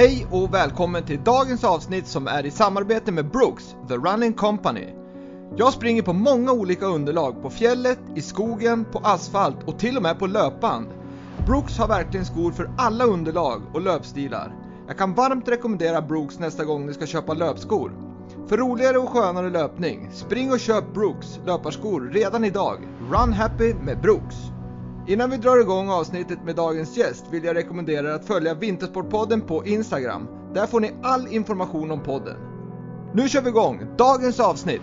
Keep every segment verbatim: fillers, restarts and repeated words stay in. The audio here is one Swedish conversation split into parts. Hej och välkommen till dagens avsnitt som är i samarbete med Brooks, The Running Company. Jag springer på många olika underlag, på fjället, i skogen, på asfalt och till och med på löpband. Brooks har verkligen skor för alla underlag och löpstilar. Jag kan varmt rekommendera Brooks nästa gång ni ska köpa löpskor. För roligare och skönare löpning, spring och köp Brooks löparskor redan idag. Run happy med Brooks. Innan vi drar igång avsnittet med dagens gäst vill jag rekommendera er att följa Vintersportpodden på Instagram. Där får ni all information om podden. Nu kör vi igång dagens avsnitt!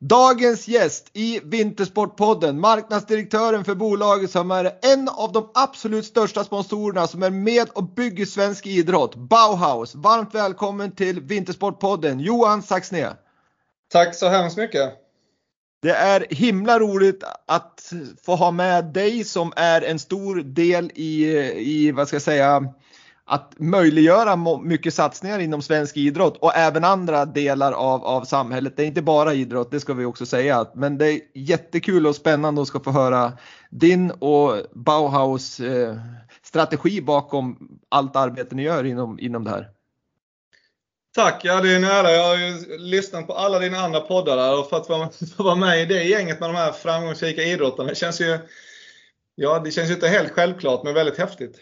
Dagens gäst i Vintersportpodden, marknadsdirektören för bolaget som är en av de absolut största sponsorerna som är med och bygger svensk idrott, Bauhaus. Varmt välkommen till Vintersportpodden, Johan Saxnäs. Tack så hemskt mycket. Det är himla roligt att få ha med dig som är en stor del i, i vad ska jag säga, att möjliggöra mycket satsningar inom svensk idrott och även andra delar av, av samhället. Det är inte bara idrott, det ska vi också säga. Men det är jättekul och spännande att ska få höra din och Bauhaus eh, strategi bakom allt arbete ni gör inom, inom det här. Tack, ja, det är en ära. Jag har ju lyssnat på alla dina andra poddar där och för att vara, för att vara med i det gänget med de här framgångsrika idrottarna. Det känns ju, ja, det känns ju inte helt självklart men väldigt häftigt.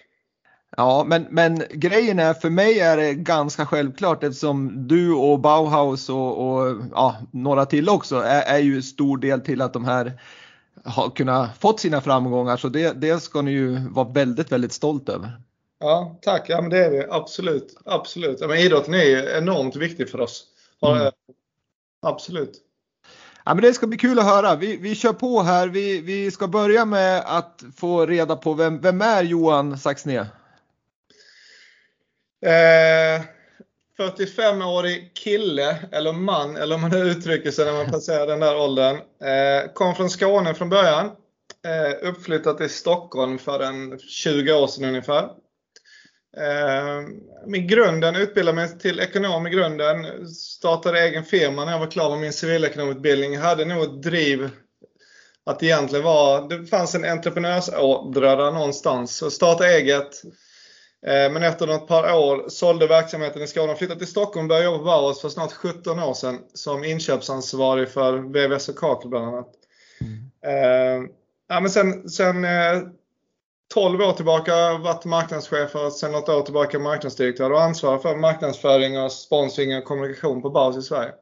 Ja, men, men grejen är, för mig är det ganska självklart eftersom du och Bauhaus och, och ja, några till också är, är ju stor del till att de här har kunnat fått sina framgångar. Så det, det ska ni ju vara väldigt, väldigt stolt över. Ja, tack. Ja, men det är vi. Absolut. Absolut. Ja, men idrotten är ju enormt viktig för oss. Ja, mm. Absolut. Ja, men det ska bli kul att höra. Vi, vi kör på här. Vi, vi ska börja med att få reda på vem, vem är Johan Saxnäs? Eh, fyrtiofemårig kille eller man, eller om man uttrycker sig när man passerar den där åldern, eh, kom från Skåne från början, eh, uppflyttat till Stockholm för en tjugo år sedan ungefär. eh, Min grunden utbildade mig till ekonom i grunden, startade egen firma när jag var klar med min civilekonomutbildning. Jag hade nog ett driv att egentligen var, det fanns en entreprenörsådra där någonstans, så startade eget. Men efter något par år sålde verksamheten i Skåne och flyttade till Stockholm och började jobba på Bauhaus för snart sjutton år sedan som inköpsansvarig för V V S och kakel bland annat. Mm. Eh, ja, men sen, sen eh, tolv år tillbaka har jag varit marknadschef och sen något år tillbaka marknadsdirektör och ansvarar för marknadsföring och sponsring och kommunikation på Bauhaus i Sverige.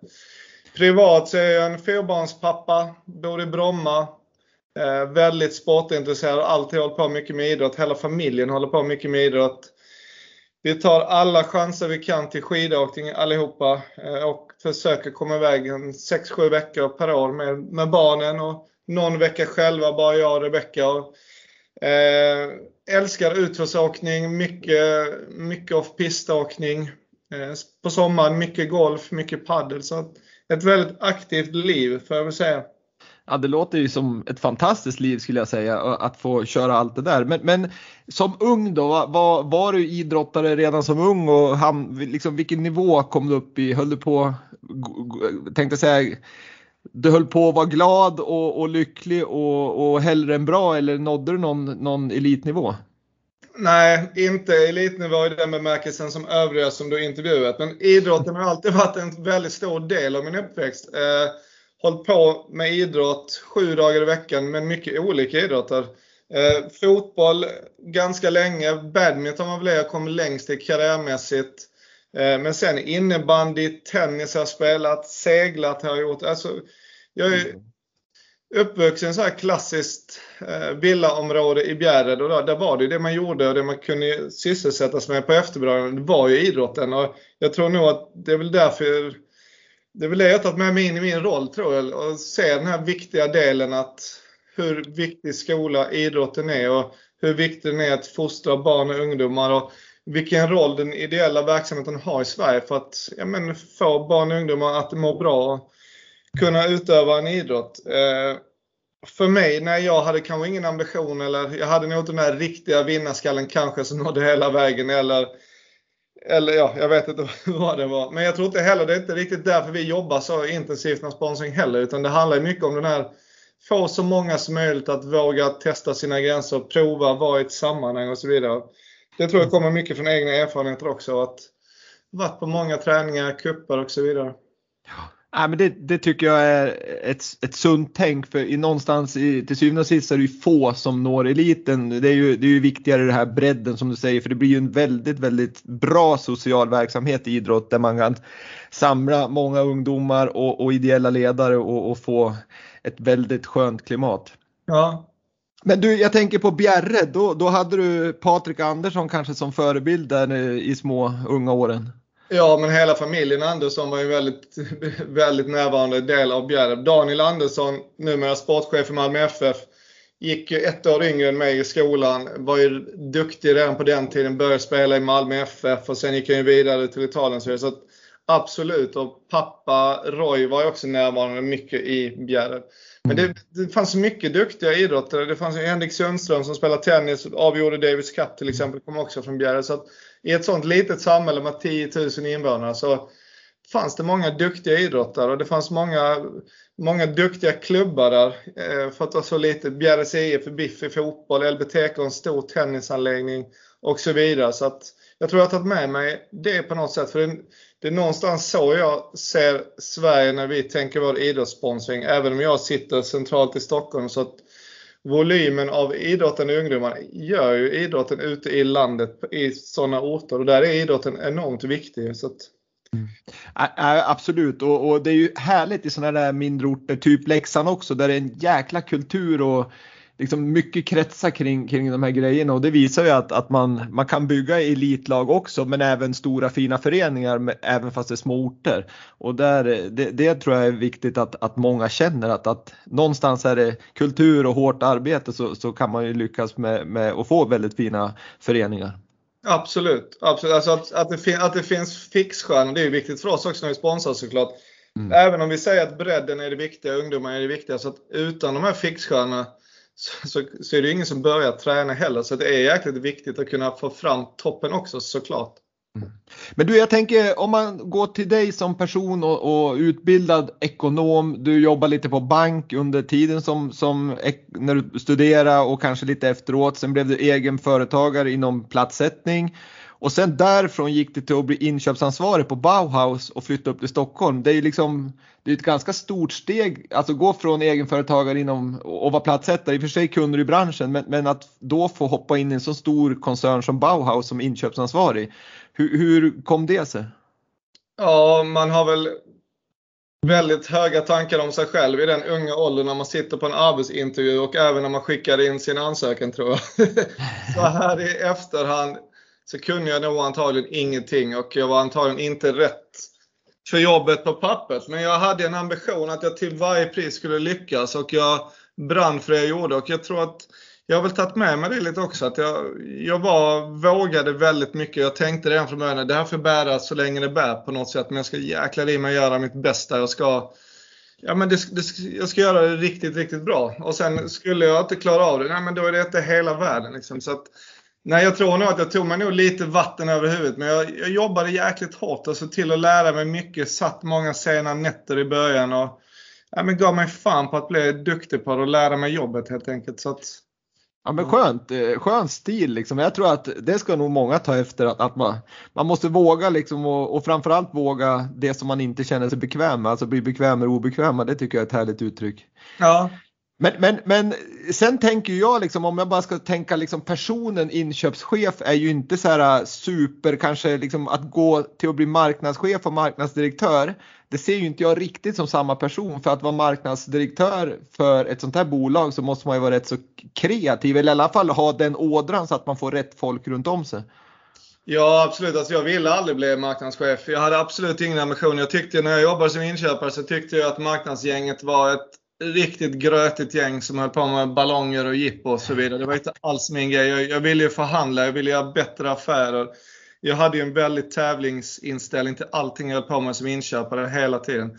Privat så är jag en fyrbarnspappa, bor i Bromma. Eh, väldigt sportintresserad och alltid håller på mycket med idrott. Hela familjen håller på mycket med idrott. Vi tar alla chanser vi kan till skidåkning allihopa eh, och försöker komma iväg sex sju veckor per år med, med barnen och någon vecka själva, bara jag och Rebecka. Och, eh, älskar utförsåkning, mycket, mycket off-piståkning. Eh, på sommaren mycket golf, mycket paddel. Så ett väldigt aktivt liv får jag väl säga. Ja, det låter ju som ett fantastiskt liv skulle jag säga, att få köra allt det där. Men, men som ung då, var, var du idrottare redan som ung och ham, liksom, vilken nivå kom du upp i? Höll du på, tänkte säga, du höll på att vara glad och, och lycklig och, och hellre än bra, eller nådde du någon, någon elitnivå? Nej, inte elitnivå i den bemärkelsen som övriga som du intervjuat. Men idrotten har alltid varit en väldigt stor del av min uppväxt. Eh, Hållit på med idrott sju dagar i veckan men mycket olika idrotter. Eh, fotboll ganska länge, badminton var väl jag kom längst i karriärmässigt. Eh, men sen innebandy, tennis har jag spelat, seglat har jag gjort. Alltså, jag är uppvuxen i så här klassiskt eh, villaområde i Bjärred och då, där var det ju det man gjorde och det man kunde sysselsättas med på eftermiddagen. Det var ju idrotten och jag tror nog att det är väl därför... Det är väl det jag tagit med mig in i min roll tror jag och se den här viktiga delen att hur viktig skola idrotten är och hur viktig den är att fostra barn och ungdomar och vilken roll den ideella verksamheten har i Sverige för att ja, men, få barn och ungdomar att må bra och kunna utöva en idrott. Eh, för mig när jag hade kanske ingen ambition eller jag hade nog den här riktiga vinnarskallen kanske som nådde hela vägen eller Eller ja, jag vet inte vad det var. Men jag tror inte heller, det är inte riktigt därför vi jobbar så intensivt med sponsring heller. Utan det handlar mycket om den här, få så många som möjligt att våga testa sina gränser, prova, vara i ett sammanhang och så vidare. Det tror jag kommer mycket från egna erfarenheter också. Att varit på många träningar, kuppar och så vidare. Ja, men det, det tycker jag är ett, ett sunt tänk. För i någonstans i, till syvende och sist är det ju få som når eliten. Det är ju, det är ju viktigare det här bredden som du säger. För det blir ju en väldigt, väldigt bra social verksamhet i idrott. Där man kan samla många ungdomar och, och ideella ledare och, och få ett väldigt skönt klimat. Ja. Men du, jag tänker på Bjärred. Då, då hade du Patrik Andersson kanske som förebild där i små unga åren. Ja, men hela familjen Andersson var ju en väldigt, väldigt närvarande del av Bjärred. Daniel Andersson, numera sportchef i Malmö F F, gick ju ett år yngre än mig i skolan. Var ju duktig redan på den tiden, började spela i Malmö F F och sen gick han ju vidare till Italien. Så att, absolut, och pappa Roy var ju också närvarande mycket i Bjärred. Men det, det fanns så mycket duktiga idrottare. Det fanns ju Henrik Sundström som spelade tennis och avgjorde Davis Cup till exempel, kom också från Bjärred. Så att i ett sånt litet samhälle med tio tusen invånare så fanns det många duktiga idrottare. Och det fanns många, många duktiga klubbar där. För att det var så lite, Bjerre C I F, Biffy fotboll, L B T K, en stor tennisanläggning och så vidare. Så att jag tror jag har tagit med mig det på något sätt. För det, det är någonstans så jag ser Sverige när vi tänker vår idrottssponsring. Även om jag sitter centralt i Stockholm, så att volymen av idrotten i ungdomar gör ju idrotten ute i landet i sådana orter. Och där är idrotten enormt viktig. Så att... mm. Absolut, och, och det är ju härligt i sådana där mindre orter, typ Leksand också, där det är en jäkla kultur och liksom mycket kretsar kring, kring de här grejerna. Och det visar ju att, att man, man kan bygga elitlag också, men även stora fina föreningar med, även fast det är små orter. Och där, det, det tror jag är viktigt att, att många känner att, att någonstans är det kultur och hårt arbete, så, så kan man ju lyckas med, med att få väldigt fina föreningar. Absolut, absolut. Alltså att, att, det fin- att det finns fixstjärnor, det är ju viktigt för oss också när vi sponsrar såklart. Mm. Även om vi säger att bredden är det viktiga, ungdomar är det viktiga, så att utan de här fixstjärnorna Så, så, så är det ingen som börjar träna heller. Så det är jäkligt viktigt att kunna få fram toppen också, såklart. Mm. Men du, jag tänker om man går till dig som person och, och utbildad ekonom. Du jobbar lite på bank under tiden som, som ek, när du studerar och kanske lite efteråt. Sen blev du egen företagare inom platssättning. Och sen därifrån gick det till att bli inköpsansvarig på Bauhaus och flytta upp till Stockholm. Det är ju liksom, det är ett ganska stort steg. Alltså gå från egenföretagare inom, och vara platssättare. I och för sig kunder i branschen. Men, men att då få hoppa in i en så stor koncern som Bauhaus som inköpsansvarig. Hur, hur kom det sig? Ja, man har väl väldigt höga tankar om sig själv i den unga åldern när man sitter på en arbetsintervju. Och även när man skickar in sin ansökan, tror jag. Så här i efterhand så kunde jag nog antagligen ingenting, och jag var antagligen inte rätt för jobbet på pappret. Men jag hade en ambition att jag till varje pris skulle lyckas, och jag brann för det jag gjorde. Och jag tror att jag har väl tagit med mig det lite också. Att jag jag var, vågade väldigt mycket. Jag tänkte redan från början, det här får bära så länge det bär på något sätt. Men jag ska jäkla i mig göra mitt bästa. Jag ska, ja, men det, det, jag ska göra det riktigt, riktigt bra. Och sen skulle jag inte klara av det, nej, men då är det inte hela världen liksom. Så att nej, jag tror nog att jag tog mig nog lite vatten över huvudet. Men jag, jag jobbade jäkligt hårt och så till att lära mig mycket. Satt många sena nätter i början. Och ja, men gav mig fan på att bli duktig på det och lära mig jobbet helt enkelt. Så att, ja, men skönt. Skön stil liksom. Jag tror att det ska nog många ta efter. Att, att man, man måste våga liksom. Och, och framförallt våga det som man inte känner sig bekväm med. Alltså bli bekväm och obekväm. Det tycker jag är ett härligt uttryck. Ja. Men, men, men sen tänker jag liksom, om jag bara ska tänka liksom, personen inköpschef är ju inte så här super kanske liksom, att gå till att bli marknadschef och marknadsdirektör. Det ser ju inte jag riktigt som samma person. För att vara marknadsdirektör för ett sånt här bolag så måste man ju vara rätt så kreativ. Eller i alla fall ha den ådran så att man får rätt folk runt om sig. Ja, absolut. Alltså, jag ville aldrig bli marknadschef. Jag hade absolut ingen ambition. Jag tyckte när jag jobbade som inköpare så tyckte jag att marknadsgänget var ett riktigt grötigt gäng som höll på med ballonger och jippo och så vidare. Det var inte alls min grej. Jag, jag ville ju förhandla, jag ville göra bättre affärer. Jag hade ju en väldigt tävlingsinställning till allting jag höll på med som inköpare hela tiden.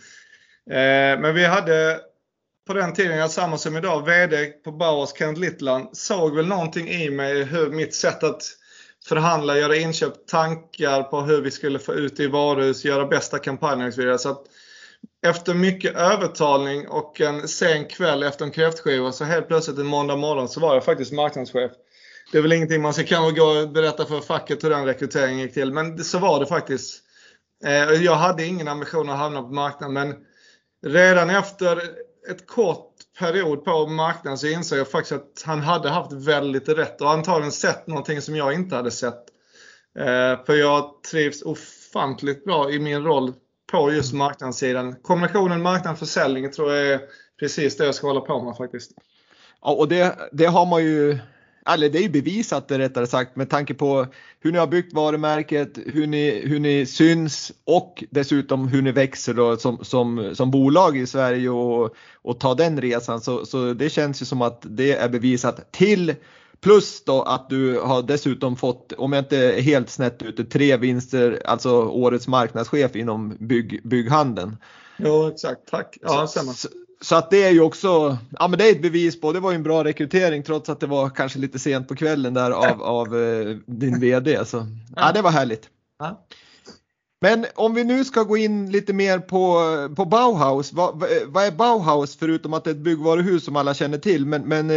Eh, men vi hade på den tiden, jag samma som idag, vd på Bauhaus Kenneth Littland, såg väl någonting i mig, hur mitt sätt att förhandla, göra inköp, tankar på hur vi skulle få ut i varuhus, göra bästa kampanjer och så vidare. Så att efter mycket övertalning och en sen kväll efter en kräftskiva så helt plötsligt en måndag morgon så var jag faktiskt marknadschef. Det är väl ingenting man ska kanske gå och berätta för facket hur den rekryteringen gick till, men så var det faktiskt. Jag hade ingen ambition att hamna på marknaden, men redan efter ett kort period på marknaden så insåg jag faktiskt att han hade haft väldigt rätt och antagligen sett någonting som jag inte hade sett. För jag trivs ofantligt bra i min roll på just marknadssidan. Kombinationen marknadsförsäljning tror jag är precis det jag ska hålla på med faktiskt. Ja, och det, det har man ju, eller det är ju bevisat det rättare sagt med tanke på hur ni har byggt varumärket, hur ni, hur ni syns och dessutom hur ni växer då som, som, som bolag i Sverige och, och ta den resan. Så, så det känns ju som att det är bevisat till plus då att du har dessutom fått, om jag inte är helt snett ute, tre vinster, alltså årets marknadschef inom bygg, bygghandeln. Ja, exakt. Tack. Ja, så, så, så att det är ju också, ja men det är ett bevis på, det var ju en bra rekrytering trots att det var kanske lite sent på kvällen där av, av eh, din vd. Så ja, det var härligt. Ja. Men om vi nu ska gå in lite mer på, på Bauhaus. Vad, vad är Bauhaus förutom att det är ett byggvaruhus som alla känner till? Men, men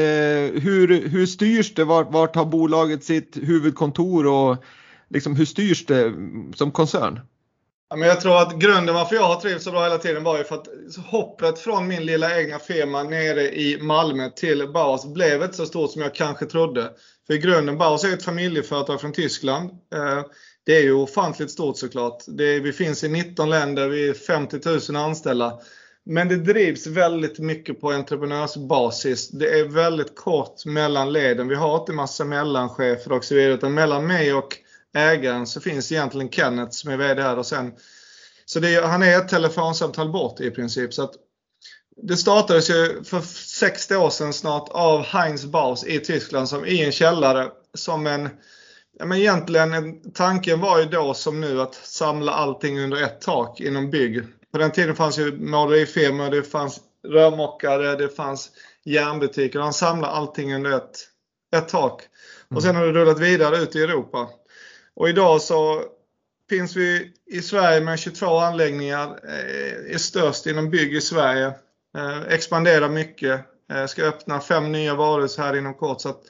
hur, hur styrs det? Vart, vart har bolaget sitt huvudkontor och liksom hur styrs det som koncern? Ja, men jag tror att grunden varför jag har trivts så bra hela tiden var ju för att hoppet från min lilla egna firma nere i Malmö till Bauhaus blev inte så stort som jag kanske trodde. För i grunden, Bauhaus är ett familjeföretag från Tyskland. Det är ju ofantligt stort såklart. Det är, vi finns i nitton länder, vi är femtio tusen anställda. Men det drivs väldigt mycket på entreprenörsbasis. Det är väldigt kort mellan leden. Vi har inte massa mellanchefer och så vidare. Utan mellan mig och ägaren så finns egentligen Kenneth som är vd här. Och sen, så det är, han är ett telefonsamtal bort i princip. Så att, det startades ju för sextio år sedan snart av Heinz Baus i Tyskland som i en källare som en... Men egentligen, tanken var ju då som nu att samla allting under ett tak inom bygg. På den tiden fanns ju målerifirmor, det fanns rörmokare, det fanns järnbutiker. Han samlade allting under ett, ett tak. Och sen har det rullat vidare ut i Europa. Och idag så finns vi i Sverige med tjugotvå anläggningar. Är störst inom bygg i Sverige. Expanderar mycket. Ska öppna fem nya varuhus här inom kort så att...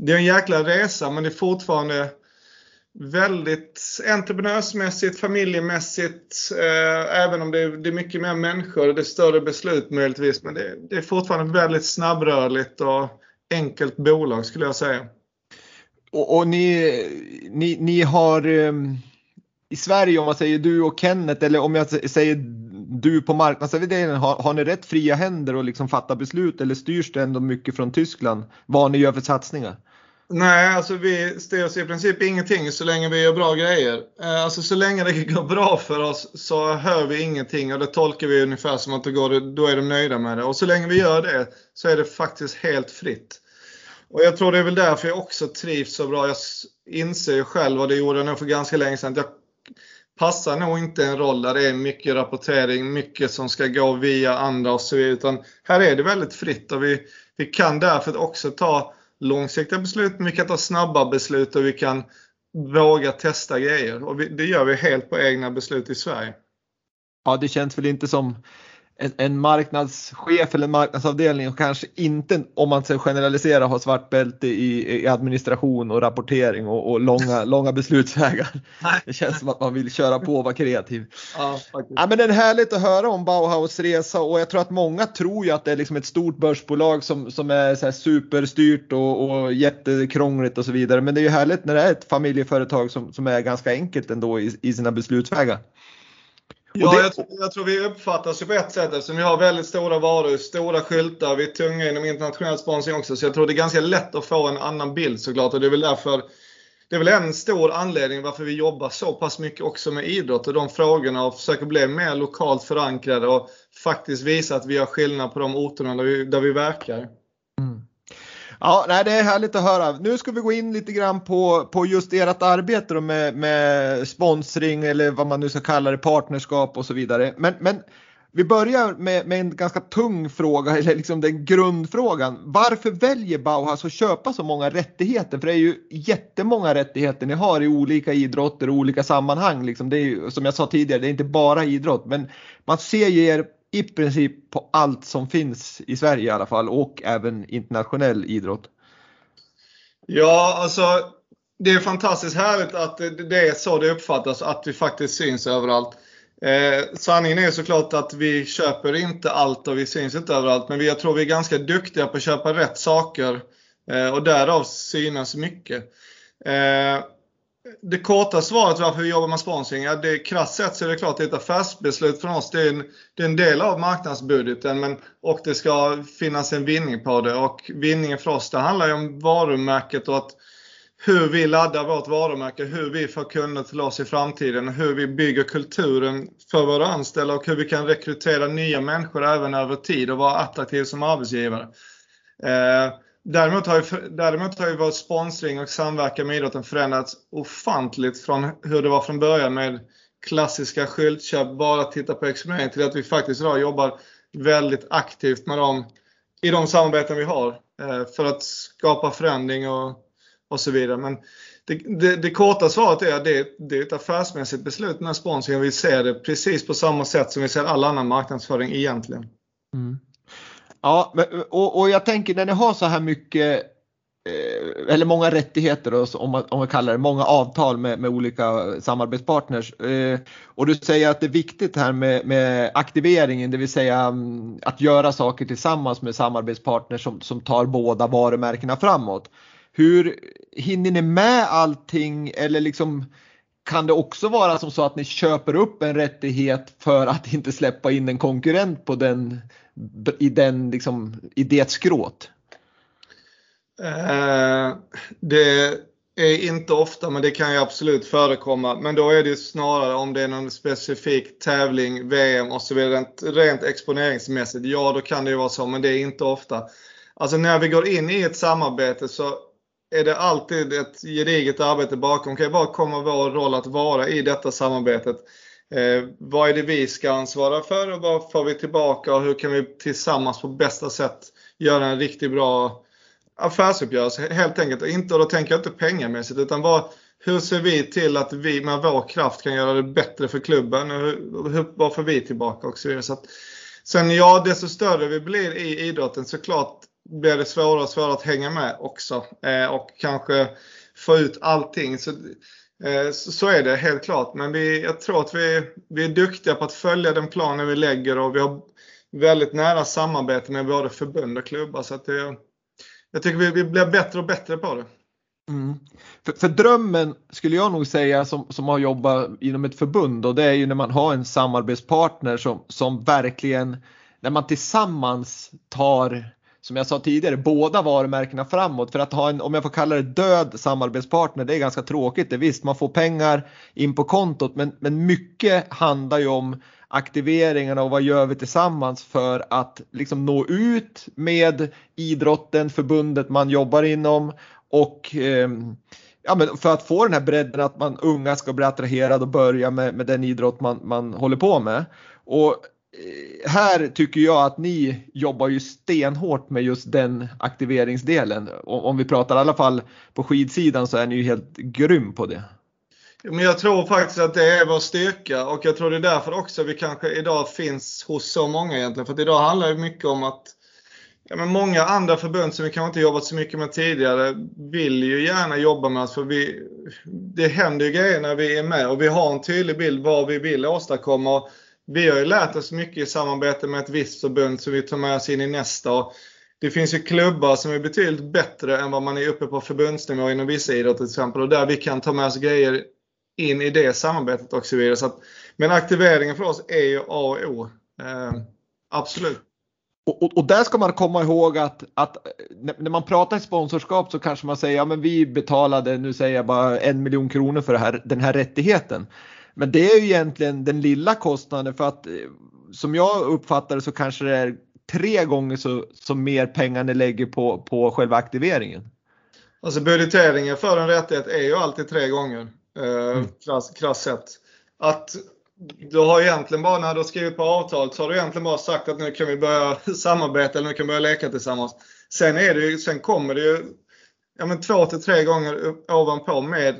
Det är en jäkla resa men det är fortfarande väldigt entreprenörsmässigt, familjemässigt. Eh, även om det är, det är mycket mer människor och det är större beslut möjligtvis. Men det, det är fortfarande väldigt snabbrörligt och enkelt bolag skulle jag säga. Och, och ni, ni, ni har i Sverige om man säger du och Kenneth eller om jag säger du på marknadsavdelningen. Har, har ni rätt fria händer och liksom fatta beslut eller styrs det ändå mycket från Tyskland? Vad ni gör för satsningar? Nej, alltså vi styrs i princip ingenting så länge vi gör bra grejer. Alltså så länge det går bra för oss så hör vi ingenting och det tolkar vi ungefär som att det går, då är de nöjda med det. Och så länge vi gör det så är det faktiskt helt fritt. Och jag tror det är väl därför jag också trivs så bra. Jag inser själv och det gjorde jag nog för ganska länge sedan att jag passar nog inte en roll där det är mycket rapportering, mycket som ska gå via andra och så vidare. Utan här är det väldigt fritt och vi, vi kan därför också ta långsiktiga beslut, men vi kan ta snabba beslut och vi kan våga testa grejer. Och vi, det gör vi helt på egna beslut i Sverige. Ja, det känns väl inte som en, en marknadschef eller en marknadsavdelning och kanske inte, om man ska generalisera, har svart bälte i, i administration och rapportering och, och långa, långa beslutsvägar. Det känns som att man vill köra på och vara kreativ. Ja, ja, men det är härligt att höra om Bauhaus resa och jag tror att många tror ju att det är liksom ett stort börsbolag som, som är så här superstyrt och, och jättekrångligt och så vidare. Men det är ju härligt när det är ett familjeföretag som, som är ganska enkelt ändå i, i sina beslutsvägar. Ja, jag tror, jag tror vi uppfattas på ett sätt eftersom vi har väldigt stora varuhus, stora skyltar, vi är tunga inom internationell sponsring också. Så jag tror det är ganska lätt att få en annan bild såklart och det är väl därför, det är väl en stor anledning varför vi jobbar så pass mycket också med idrott och de frågorna och försöker bli mer lokalt förankrade och faktiskt visa att vi gör skillnad på de orterna där vi, där vi verkar. Ja, nej, det är härligt att höra. Nu ska vi gå in lite grann på, på just ert arbete då med, med sponsring eller vad man nu ska kalla det, partnerskap och så vidare. Men, men Vi börjar med, med en ganska tung fråga, eller liksom den grundfrågan. Varför väljer Bauhaus att köpa så många rättigheter? För det är ju jättemånga rättigheter ni har i olika idrotter och olika sammanhang. Liksom. Det är ju, som jag sa tidigare, det är inte bara idrott. Men man ser ju er i princip på allt som finns i Sverige i alla fall. Och även internationell idrott. Ja, alltså det är fantastiskt härligt att det är så det uppfattas. Att vi faktiskt syns överallt. Eh, sanningen är såklart att vi köper inte allt och vi syns inte överallt, men vi, jag tror vi är ganska duktiga på att köpa rätt saker eh, och därav synas mycket. Eh, det korta svaret varför vi jobbar med sponsring är det krasst sett så är det klart ett affärsbeslut från oss. Det är, en, det är en del av marknadsbudgeten men, och det ska finnas en vinning på det, och vinningen för oss det handlar ju om varumärket och att hur vi laddar vårt varumärke, hur vi får kunder till oss i framtiden, hur vi bygger kulturen för våra anställda och hur vi kan rekrytera nya människor även över tid och vara attraktiv som arbetsgivare. Eh, däremot, har ju, däremot har ju vår sponsring och samverkan med idrotten förändrats ofantligt från hur det var från början med klassiska skyltköp, bara titta på exponering, till att vi faktiskt idag jobbar väldigt aktivt med dem i de samarbeten vi har eh, för att skapa förändring och och så vidare. Men det, det, det korta svaret är att det, det är ett affärsmässigt beslut med sponsring. Vi ser det precis på samma sätt som vi ser all annan marknadsföring egentligen. Mm. Ja, och, och jag tänker när ni har så här mycket eh, eller många rättigheter då, om, man, om man kallar det, många avtal med, med olika samarbetspartners eh, och du säger att det är viktigt här med, med aktiveringen, det vill säga att göra saker tillsammans med samarbetspartners som, som tar båda varumärkena framåt. Hur hinner ni med allting, eller liksom, kan det också vara som så att ni köper upp en rättighet för att inte släppa in en konkurrent på den, i, den, liksom, i det skråt? Eh, det är inte ofta, men det kan ju absolut förekomma. Men då är det snarare om det är någon specifik tävling, V M och så vidare, rent, rent exponeringsmässigt. Ja, då kan det ju vara så, men det är inte ofta. Alltså när vi går in i ett samarbete så är det alltid ett gediget arbete bakom. Okej, vad kommer vår roll att vara i detta samarbetet? Eh, vad är det vi ska ansvara för och vad får vi tillbaka? Och hur kan vi tillsammans på bästa sätt göra en riktigt bra affärsuppgörelse? Helt enkelt, inte, och då tänker jag inte pengarmässigt utan vad, hur ser vi till att vi med vår kraft kan göra det bättre för klubben? Och hur, hur, vad får vi tillbaka och så vidare? Så att, sen ja, desto större vi blir i idrotten såklart blir det svårare och svårare att hänga med också. Eh, och kanske få ut allting. Så, eh, så är det helt klart. Men vi, jag tror att vi, vi är duktiga på att följa den planen vi lägger. Och vi har väldigt nära samarbete med både förbund och klubbar. Så att det, jag tycker vi, vi blir bättre och bättre på det. Mm. För, för drömmen skulle jag nog säga som, som har jobbat inom ett förbund. Och det är ju när man har en samarbetspartner som, som verkligen, när man tillsammans tar, som jag sa tidigare, båda varumärkena framåt. För att ha en, om jag får kalla det, död samarbetspartner, det är ganska tråkigt. Det är visst, man får pengar in på kontot, men, men mycket handlar ju om aktiveringarna och vad gör vi tillsammans för att liksom nå ut med idrotten, förbundet man jobbar inom, och eh, ja, men för att få den här bredden att man unga ska bli attraherad och börja med, med den idrott man, man håller på med. Och här tycker jag att ni jobbar ju stenhårt med just den aktiveringsdelen. Om vi pratar i alla fall på skidsidan så är ni ju helt grym på det. Men jag tror faktiskt att det är vår styrka, och jag tror det är därför också vi kanske idag finns hos så många egentligen. För att idag handlar det mycket om att ja, men många andra förbund som vi kanske inte jobbat så mycket med tidigare vill ju gärna jobba med oss. För vi, det händer ju grejer när vi är med och vi har en tydlig bild vad vi vill åstadkomma. Och vi har ju lärt oss mycket i samarbete med ett visst förbund som vi tar med oss in i nästa. Och det finns ju klubbar som är betydligt bättre än vad man är uppe på förbundsnivå inom vissa idrott till exempel. Och där vi kan ta med oss grejer in i det samarbetet och så vidare. Så att, men aktiveringen för oss är ju A och O. Eh, absolut. Och, och, och där ska man komma ihåg att, att när man pratar sponsorskap så kanske man säger ja, men vi betalade, nu säger jag bara en miljon kronor för det här, den här rättigheten. Men det är ju egentligen den lilla kostnaden, för att som jag uppfattar det så kanske det är tre gånger så, så mer pengar ni lägger på, på själva aktiveringen. Alltså budgeteringen för en rättighet är ju alltid tre gånger eh, mm. krass, krass sätt. Att du har egentligen bara, när du har skrivit på avtalet så har du egentligen bara sagt att nu kan vi börja samarbeta eller nu kan vi börja leka tillsammans. Sen, är det ju, sen kommer det ju ja, men två till tre gånger ovanpå med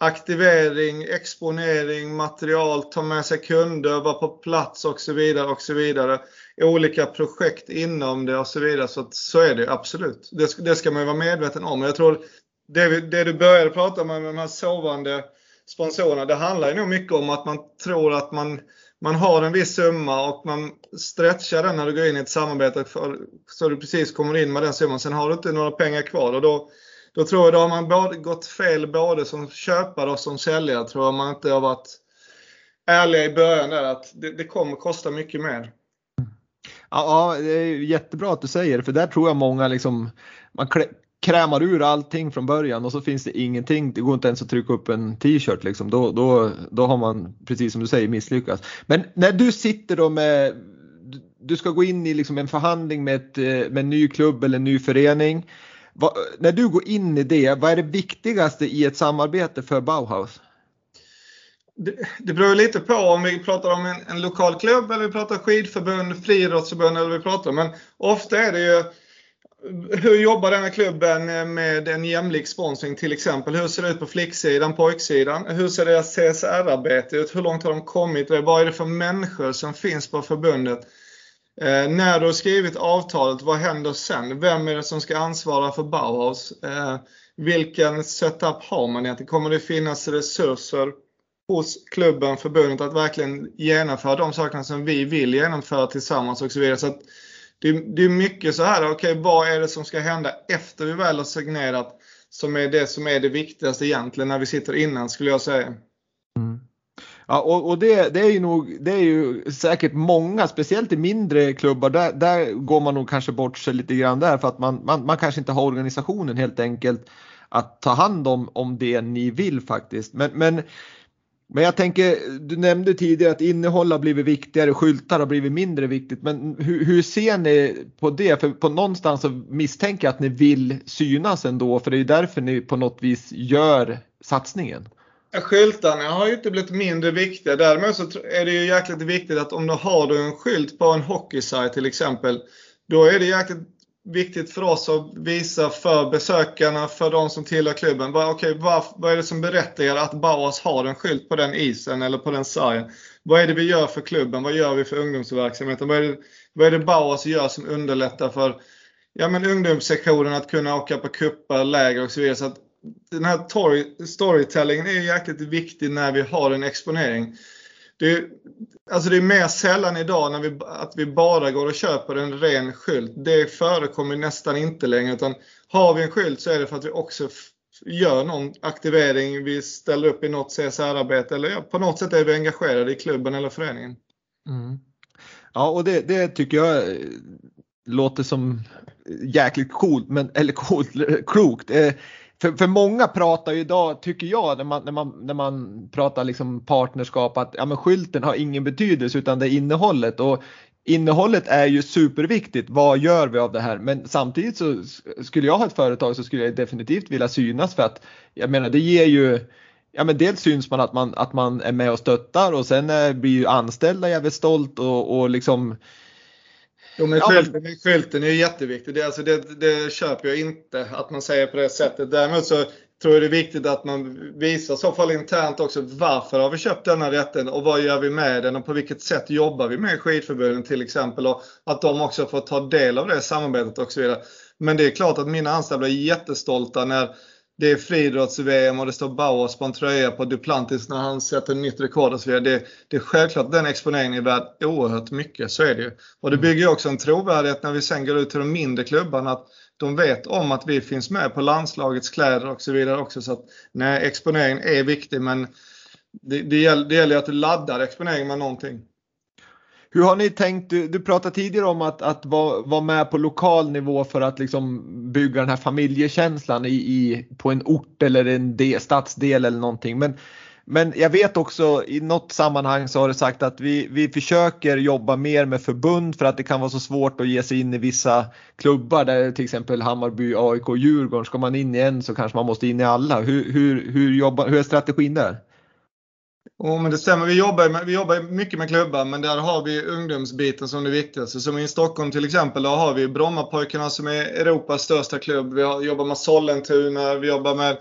aktivering, exponering, material, ta med sig kunder, vara på plats och så vidare och så vidare. Olika projekt inom det och så vidare. Så, att, så är det absolut. Det, det ska man ju vara medveten om. Jag tror det, vi, det du började prata om med de här sovande sponsorerna, det handlar ju nog mycket om att man tror att man, man har en viss summa och man stretchar den när du går in i ett samarbete för, så du precis kommer in med den summan. Sen har du inte några pengar kvar och då, då tror jag då har man både, gått fel både som köpare och som säljare. Tror jag man inte har varit ärlig i början där att det, det kommer kosta mycket mer. Ja, det är jättebra att du säger det, för där tror jag många liksom, man klä- krämar ur allting från början och så finns det ingenting, det går inte ens att trycka upp en t-shirt liksom, då, då, då har man precis som du säger misslyckats. Men när du sitter då med, du ska gå in i liksom en förhandling med, ett, med en ny klubb eller en ny förening, vad, när du går in i det, vad är det viktigaste i ett samarbete för Bauhaus? Det, det beror lite på om vi pratar om en, en lokal klubb eller vi pratar skidförbund, friidrottsförbund eller vi pratar om. Men ofta är det ju, hur jobbar den här klubben med en jämlik sponsring till exempel? Hur ser det ut på flicksidan, pojksidan? Hur ser deras C S R-arbete ut? Hur långt har de kommit? Vad är det för människor som finns på förbundet? Eh, när du har skrivit avtalet, vad händer sen? Vem är det som ska ansvara för Bauhaus? Eh, vilken setup har man egentligen? Kommer det finnas resurser hos klubben, förbundet att verkligen genomföra de sakerna som vi vill genomföra tillsammans och så vidare. Så att det, det är mycket så här, okej, okay, vad är det som ska hända efter vi väl har signerat som är det som är det viktigaste egentligen när vi sitter innan, skulle jag säga. Mm. Ja, och, och det, det är ju nog, det är ju säkert många, speciellt i mindre klubbar, där, där går man nog kanske bort sig lite grann där för att man, man, man kanske inte har organisationen helt enkelt att ta hand om, om det ni vill faktiskt. Men, men Men jag tänker, du nämnde tidigare att innehåll har blivit viktigare, skyltar har blivit mindre viktigt. Men hur, hur ser ni på det? För på någonstans så misstänker jag att ni vill synas ändå. För det är ju därför ni på något vis gör satsningen. Skyltarna har ju inte blivit mindre viktiga. Däremot så är det ju jäkligt viktigt att om du har en skylt på en hockeysajt till exempel. Då är det jäkligt viktigt för oss att visa för besökarna, för de som tillhör klubben. Vad, okay, vad, vad är det som berättigar att Bauhaus har en skylt på den isen eller på den sargen? Vad är det vi gör för klubben? Vad gör vi för ungdomsverksamheten? Vad är det, vad är det Bauhaus gör som underlättar för ja, men ungdomssektionen att kunna åka på kuppar, läger och så vidare? Så att den här tor- storytellingen är jäkligt viktig när vi har en exponering. Det är, alltså det är mer sällan idag när vi, att vi bara går och köper en ren skylt. Det förekommer nästan inte längre, utan har vi en skylt så är det för att vi också gör någon aktivering. Vi ställer upp i något C S R-arbete eller på något sätt är vi engagerade i klubben eller föreningen. Mm. Ja, och det, det tycker jag låter som jäkligt coolt, men, eller coolt, klokt. Eh, För, för många pratar ju idag, tycker jag, när man, när man, när man pratar liksom partnerskap att ja, men skylten har ingen betydelse utan det är innehållet. Och innehållet är ju superviktigt. Vad gör vi av det här? Men samtidigt så skulle jag ha ett företag så skulle jag definitivt vilja synas för att jag menar det ger ju... Ja, men dels syns man att, man att man är med och stöttar och sen är, blir ju anställda jävligt stolt och, och liksom... Jo, men skylten, skylten är ju jätteviktig. Det, alltså det, det köper jag inte att man säger på det sättet. Däremot så tror jag det är viktigt att man visar i så fall internt också varför har vi köpt den här rätten och vad gör vi med den och på vilket sätt jobbar vi med skidförbunden till exempel och att de också får ta del av det samarbetet och så vidare. Men det är klart att mina anställda är jättestolta när det är friidrotts-V M och det står Bauhaus på en tröja på Duplantis när han sätter nytt rekord och så vidare. Det, det är självklart den exponeringen är värd oerhört mycket, så är det ju. Och det bygger också en trovärdighet när vi sen går ut till de mindre klubbarna att de vet om att vi finns med på landslagets kläder och så vidare också. Så att nej, exponeringen är viktig men det, det gäller, det gäller att du laddar exponeringen med någonting. Hur har ni tänkt, du, du pratade tidigare om att, att vara var med på lokal nivå för att liksom bygga den här familjekänslan i, i, på en ort eller en del, stadsdel eller någonting. Men, men jag vet också i något sammanhang så har du sagt att vi, vi försöker jobba mer med förbund för att det kan vara så svårt att ge sig in i vissa klubbar där till exempel Hammarby, A I K, Djurgården. Ska man in i en så kanske man måste in i alla. Hur, hur, hur, jobbar, hur är strategin där? Oh, men det stämmer, vi jobbar, vi jobbar mycket med klubbar, men där har vi ungdomsbiten som det viktigaste. Som i Stockholm till exempel, där har vi Brommapojkarna som är Europas största klubb. Vi har, jobbar med Sollentuna, vi jobbar med,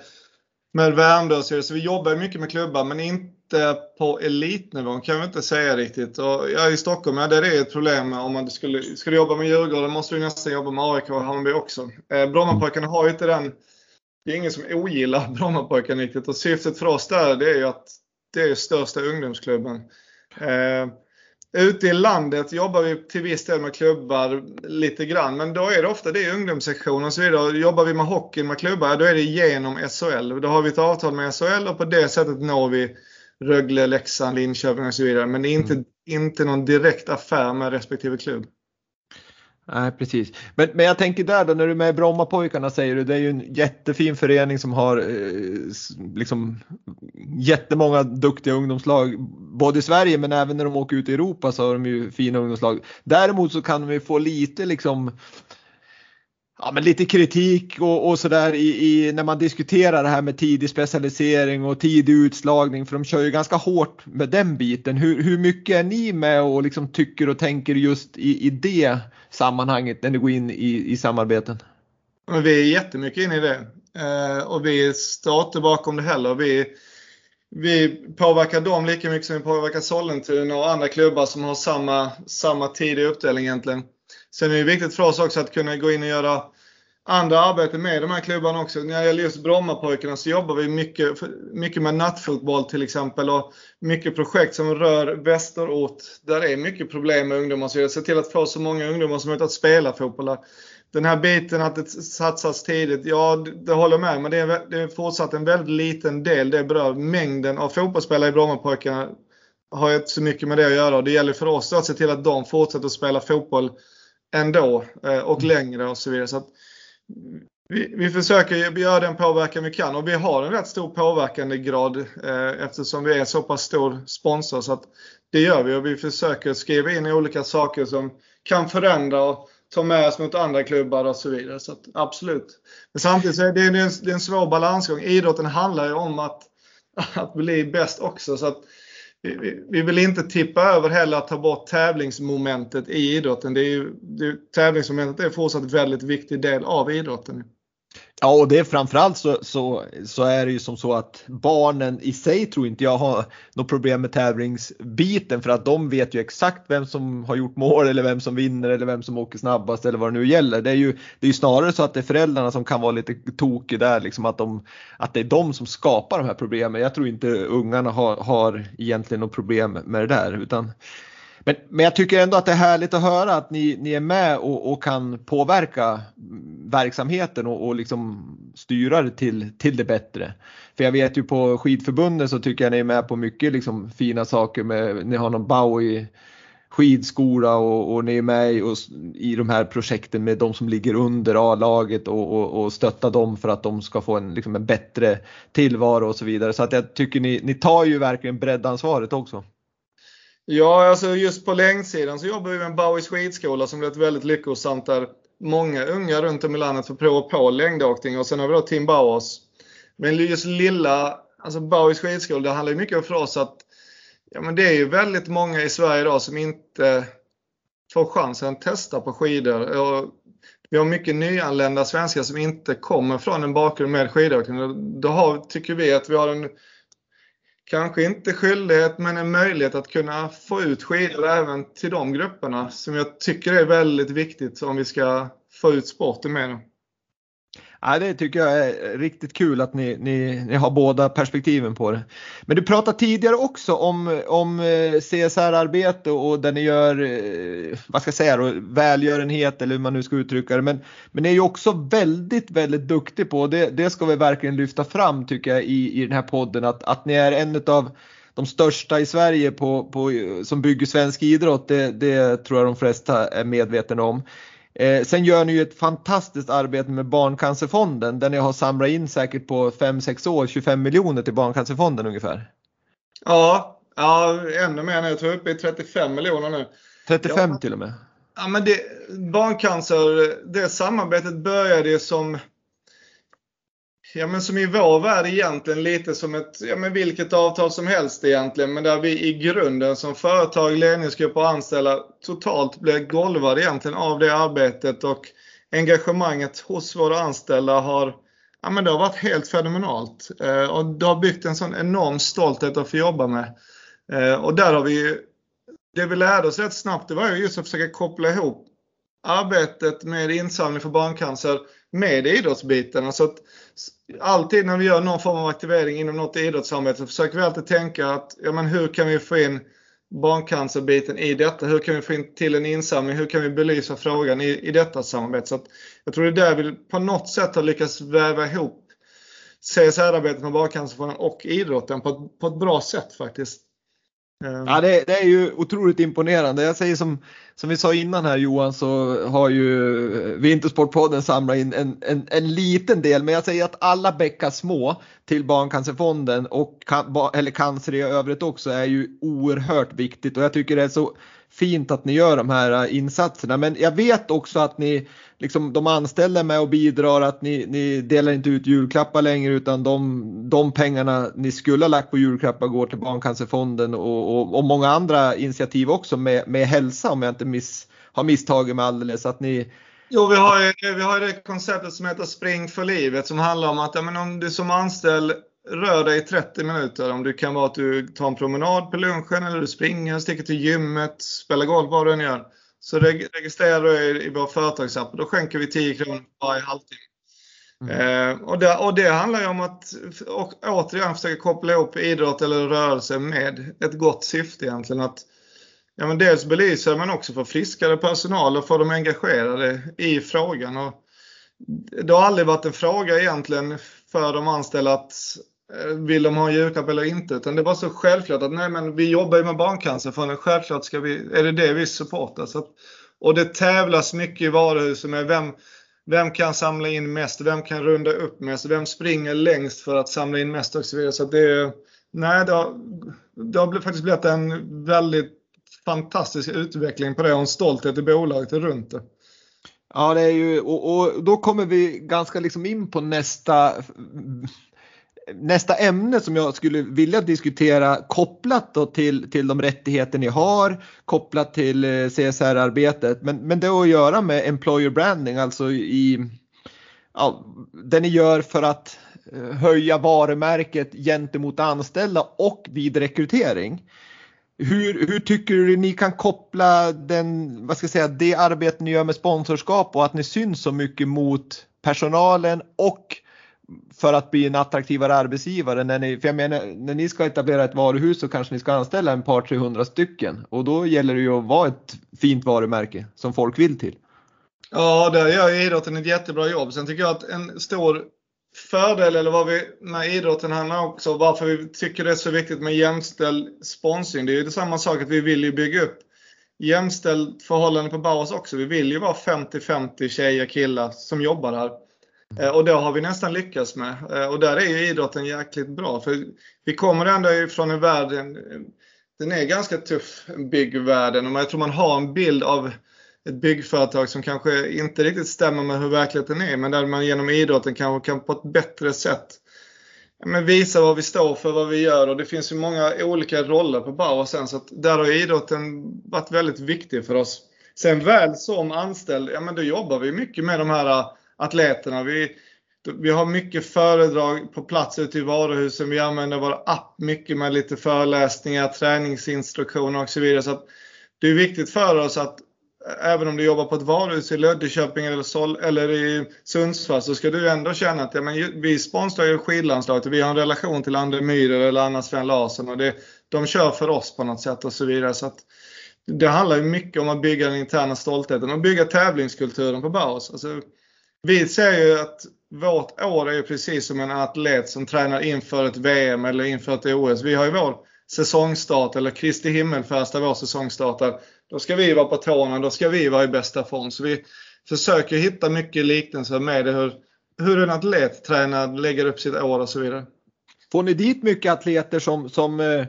med Värmdö. Så vi jobbar mycket med klubbar, men inte på elitnivån kan vi inte säga riktigt. Och, ja, i Stockholm, ja, där är det ett problem. Om man skulle, skulle jobba med Djurgården måste vi nästan jobba med A I K och Hammarby också. Eh, Brommapojkarna har ju inte den, det är ingen som ogillar Brommapojkarna riktigt. Och syftet för oss där, det är ju att det är största ungdomsklubben. Eh, ute i landet jobbar vi till viss del med klubbar lite grann. Men då är det ofta det är ungdomssektionen och så vidare. Jobbar vi med hockey med klubbar, då är det genom S H L. Då har vi ett avtal med S H L och på det sättet når vi Rögle, Leksand, Linköping och så vidare. Men det är inte, mm. inte någon direkt affär med respektive klubb. Nej, precis. Men, men jag tänker där då, när du är med i Brommapojkarna säger du, det är ju en jättefin förening som har eh, liksom jättemånga duktiga ungdomslag både i Sverige men även när de åker ut i Europa så har de ju fina ungdomslag. Däremot så kan de ju få lite liksom ja, men lite kritik och, och sådär i, i, när man diskuterar det här med tidig specialisering och tidig utslagning. För de kör ju ganska hårt med den biten. Hur, hur mycket är ni med och liksom tycker och tänker just i, i det sammanhanget när ni går in i, i samarbeten? Men vi är jättemycket inne i det. Eh, och vi står inte bakom det heller. Vi, vi påverkar dem lika mycket som vi påverkar Sollentuna och andra klubbar som har samma, samma tidig uppdelning egentligen. Sen är det viktigt för oss också att kunna gå in och göra andra arbeten med de här klubbarna också. När det gäller just Brommapojkarna så jobbar vi mycket, mycket med nattfotboll till exempel. Och mycket projekt som rör västerort. Där det är mycket problem med ungdomar. Så jag ser till att få så många ungdomar som möjligt att spela fotboll. Den här biten att det satsas tidigt. Ja, det håller med. Men det är, det är fortsatt en väldigt liten del. Det berör mängden av fotbollsspelare i Brommapojkarna. Har inte så mycket med det att göra. Och det gäller för oss att se till att de fortsätter att spela fotboll ändå och längre och så vidare. Så att vi, vi försöker göra den påverkan vi kan och vi har en rätt stor påverkandegrad eh, eftersom vi är så pass stor sponsor så att det gör vi och vi försöker skriva in olika saker som kan förändra och ta med oss mot andra klubbar och så vidare. Så att, absolut. Men samtidigt så är det en, det är en svår balansgång. Idrotten handlar ju om att, att bli bäst också så att vi vill inte tippa över heller att ta bort tävlingsmomentet i idrotten. Det är ju, det, tävlingsmomentet är fortsatt en väldigt viktig del av idrotten. Ja, och det är framförallt så, så, så är det ju som så att barnen i sig tror inte jag har något problem med tävlingsbiten. För att de vet ju exakt vem som har gjort mål eller vem som vinner eller vem som åker snabbast eller vad det nu gäller. Det är ju, det är ju snarare så att det är föräldrarna som kan vara lite tokiga där. Liksom att, de, att det är de som skapar de här problemen. Jag tror inte ungarna har, har egentligen något problem med det där utan... Men, men jag tycker ändå att det är härligt att höra att ni, ni är med och, och kan påverka verksamheten och, och liksom styra det till, till det bättre. För jag vet ju på skidförbunden så tycker jag ni är med på mycket liksom fina saker. Med, ni har någon Bowie skidskola och, och ni är med i, och, i de här projekten med de som ligger under A-laget och, och, och stötta dem för att de ska få en, liksom en bättre tillvaro och så vidare. Så att jag tycker ni, ni tar ju verkligen breddansvaret också. Ja, alltså just på längdsidan så jobbar vi med en Bauhaus skidskola som blivit väldigt lyckosamt där många unga runt om i landet får prova på längdåkning och sen har vi då Team Bauhaus. Men just lilla, alltså Bauhaus skidskola, det handlar ju mycket om för oss att ja, men det är ju väldigt många i Sverige idag som inte får chansen att testa på skidor. Och vi har mycket nyanlända svenskar som inte kommer från en bakgrund med skidåkning. Då har, tycker vi att vi har en... kanske inte skyldighet men en möjlighet att kunna få ut skidor även till de grupperna som jag tycker är väldigt viktigt om vi ska få ut sporten med dem. Ja, det tycker jag är riktigt kul att ni, ni, ni har båda perspektiven på det. Men du pratade tidigare också om, om C S R-arbete och där ni gör, vad ska jag säga då, välgörenhet eller hur man nu ska uttrycka det. Men, men ni är ju också väldigt, väldigt duktig på, det, det ska vi verkligen lyfta fram tycker jag i, i den här podden, att, att ni är en av de största i Sverige på, på, som bygger svensk idrott, det, det tror jag de flesta är medvetna om. Eh, sen gör ni ju ett fantastiskt arbete med barncancerfonden där ni har samlat in säkert på fem sex år tjugofem miljoner till barncancerfonden ungefär. Ja, ja ännu mer nu. Jag tror upp i trettiofem miljoner nu. trettiofem ja, till och med. Ja, men det, barncancer, det samarbetet började som Ja, men som i vår värld egentligen lite som ett, ja, men vilket avtal som helst egentligen. Men där vi i grunden som företag, ledningsgrupp och anställda totalt blir golvade egentligen av det arbetet. Och engagemanget hos våra anställda har, ja, men det har varit helt fenomenalt. Eh, och det har byggt en sån enorm stolthet att få jobba med. Eh, och där har vi, det vi lärde oss rätt snabbt, det var ju just att försöka koppla ihop arbetet med insamling för barncancer med idrottsbiten. Alltså att alltid när vi gör någon form av aktivering inom något idrottssamarbete så försöker vi alltid tänka att, ja, men hur kan vi få in barncancerbiten i detta? Hur kan vi få in till en insamling? Hur kan vi belysa frågan i, i detta samarbete? Så att jag tror det där vi på något sätt har lyckats väva ihop C S R-arbetet med barncancerfonden och idrotten på ett, på ett bra sätt faktiskt. Ja, det, det är ju otroligt imponerande. Jag säger som, som vi sa innan här, Johan, så har ju Vintersportpodden samlat in en, en, en liten del. Men jag säger att alla bäckar små till barncancerfonden och eller cancer i övrigt också är ju oerhört viktigt. Och jag tycker det är så fint att ni gör de här insatserna. Men jag vet också att ni, liksom, de anställda med och bidrar, att ni, ni delar inte ut julklappar längre, utan de, de pengarna ni skulle ha lagt på julklappar går till barncancerfonden och, och, och många andra initiativ också med, med hälsa, om jag inte miss, har misstagit mig alldeles. Att ni... Jo, vi har ju, vi har ju det konceptet som heter Spring för livet, som handlar om att, ja, men om du som anställd rör dig i trettio minuter, om du kan vara att du tar en promenad på lunchen eller du springer, sticker till gymmet, spelar golf, vad du än gör, så registrerar du dig i vår företagsapp och då skänker vi tio kronor varje halvtimme. Mm. Eh, och, det, och det handlar ju om att och, återigen försöka koppla ihop idrott eller rörelse med ett gott syfte egentligen, att, ja, men dels belysa men också få friskare personal och få dem engagerade i frågan. Och det har aldrig varit en fråga egentligen för de anställda att vill de ha en julklapp eller inte, utan det var så självklart att nej, men vi jobbar ju med barncancer, för självklart ska vi, är det det vi supportar. Så att, och det tävlas mycket i varuhusen med vem, vem kan samla in mest, vem kan runda upp mest, vem springer längst för att samla in mest och så vidare. Så att det, nej, det har, det har faktiskt blivit en väldigt fantastisk utveckling på det och en stolthet i bolaget runt det. Ja, det är ju, och, och då kommer vi ganska liksom in på nästa... Nästa ämne som jag skulle vilja diskutera, kopplat då till, till de rättigheter ni har, kopplat till C S R-arbetet. Men, men det har att göra med employer branding, alltså i, ja, det ni gör för att höja varumärket gentemot anställda och vid rekrytering. Hur, hur tycker du ni kan koppla den, vad ska jag säga, det arbete ni gör med sponsorskap och att ni syns så mycket mot personalen och för att bli en attraktivare arbetsgivare? När ni, för jag menar, när ni ska etablera ett varuhus så kanske ni ska anställa en par trehundra stycken. Och då gäller det ju att vara ett fint varumärke som folk vill till. Ja, där gör idrotten ett jättebra jobb. Sen tycker jag att en stor fördel, eller vad vi med idrotten handlar också, varför vi tycker det är så viktigt med jämställd sponsring. Det är ju samma sak att vi vill ju bygga upp jämställd förhållande på Bauhaus också. Vi vill ju vara femtio femtio tjejer och killar som jobbar här. Och det har vi nästan lyckats med. Och där är ju idrotten jäkligt bra. För vi kommer ändå från en värld, den är ganska tuff, byggvärlden. Och jag tror man har en bild av ett byggföretag som kanske inte riktigt stämmer med hur verkligheten är. Men där man genom idrotten kan, kan på ett bättre sätt men visa vad vi står för, vad vi gör. Och det finns ju många olika roller på Bauhaus sen. Så att där har idrotten varit väldigt viktig för oss. Sen väl som anställd, ja, men då jobbar vi mycket med de här atleterna. Vi, vi har mycket föredrag på plats ute i varuhusen. Vi använder vår app mycket med lite föreläsningar, träningsinstruktioner och så vidare. Så att det är viktigt för oss att även om du jobbar på ett varuhus i Löddeköping eller, Sol, eller i Sundsvall, så ska du ändå känna att, ja, men vi sponsrar ju skidlandslaget och vi har en relation till André Myhrer eller Anna Sven Larsson. Och det, de kör för oss på något sätt och så vidare. Så att det handlar ju mycket om att bygga den interna stoltheten och bygga tävlingskulturen på Bauhaus. Alltså, vi ser ju att vårt år är ju precis som en atlet som tränar inför ett V M eller inför ett O S. Vi har ju vår säsongstart, eller Kristi himmelfärsta vår säsongstart. Då ska vi vara på tårna, då ska vi vara i bästa form. Så vi försöker hitta mycket liknelser med det, hur, hur en atlet tränar, lägger upp sitt år och så vidare. Får ni dit mycket atleter som... som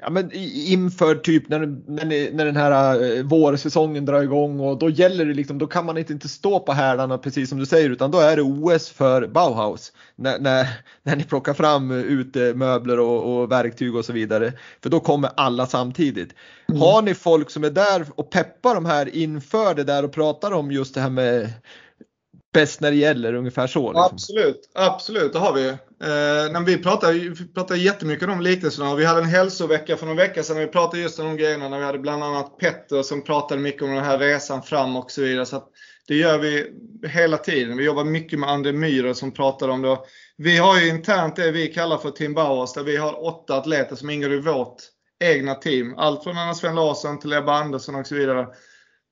ja, men inför typ när, när, när den här vårsäsongen drar igång, och då gäller det liksom, då kan man inte, inte stå på härdarna precis som du säger, utan då är det O S för Bauhaus när, när, när ni plockar fram utemöbler och, och verktyg och så vidare, för då kommer alla samtidigt. Mm. Har ni folk som är där och peppar de här inför det där och pratar om just det här med bäst när det gäller, ungefär så liksom? Absolut, absolut, det har vi ju. Eh, när vi pratade, vi pratade jättemycket om liknelserna. Vi hade en hälsovecka för någon vecka sedan, när vi pratade just om de grejerna, när vi hade bland annat Petter som pratade mycket om den här resan fram och så vidare. Så att det gör vi hela tiden. Vi jobbar mycket med André Myhrer som pratar om det. Vi har ju internt det vi kallar för Team Bauhaus, där vi har åtta atleter som ingår i vårt egna team. Allt från Anna Sven Larsson till Rebecka Andersson och så vidare.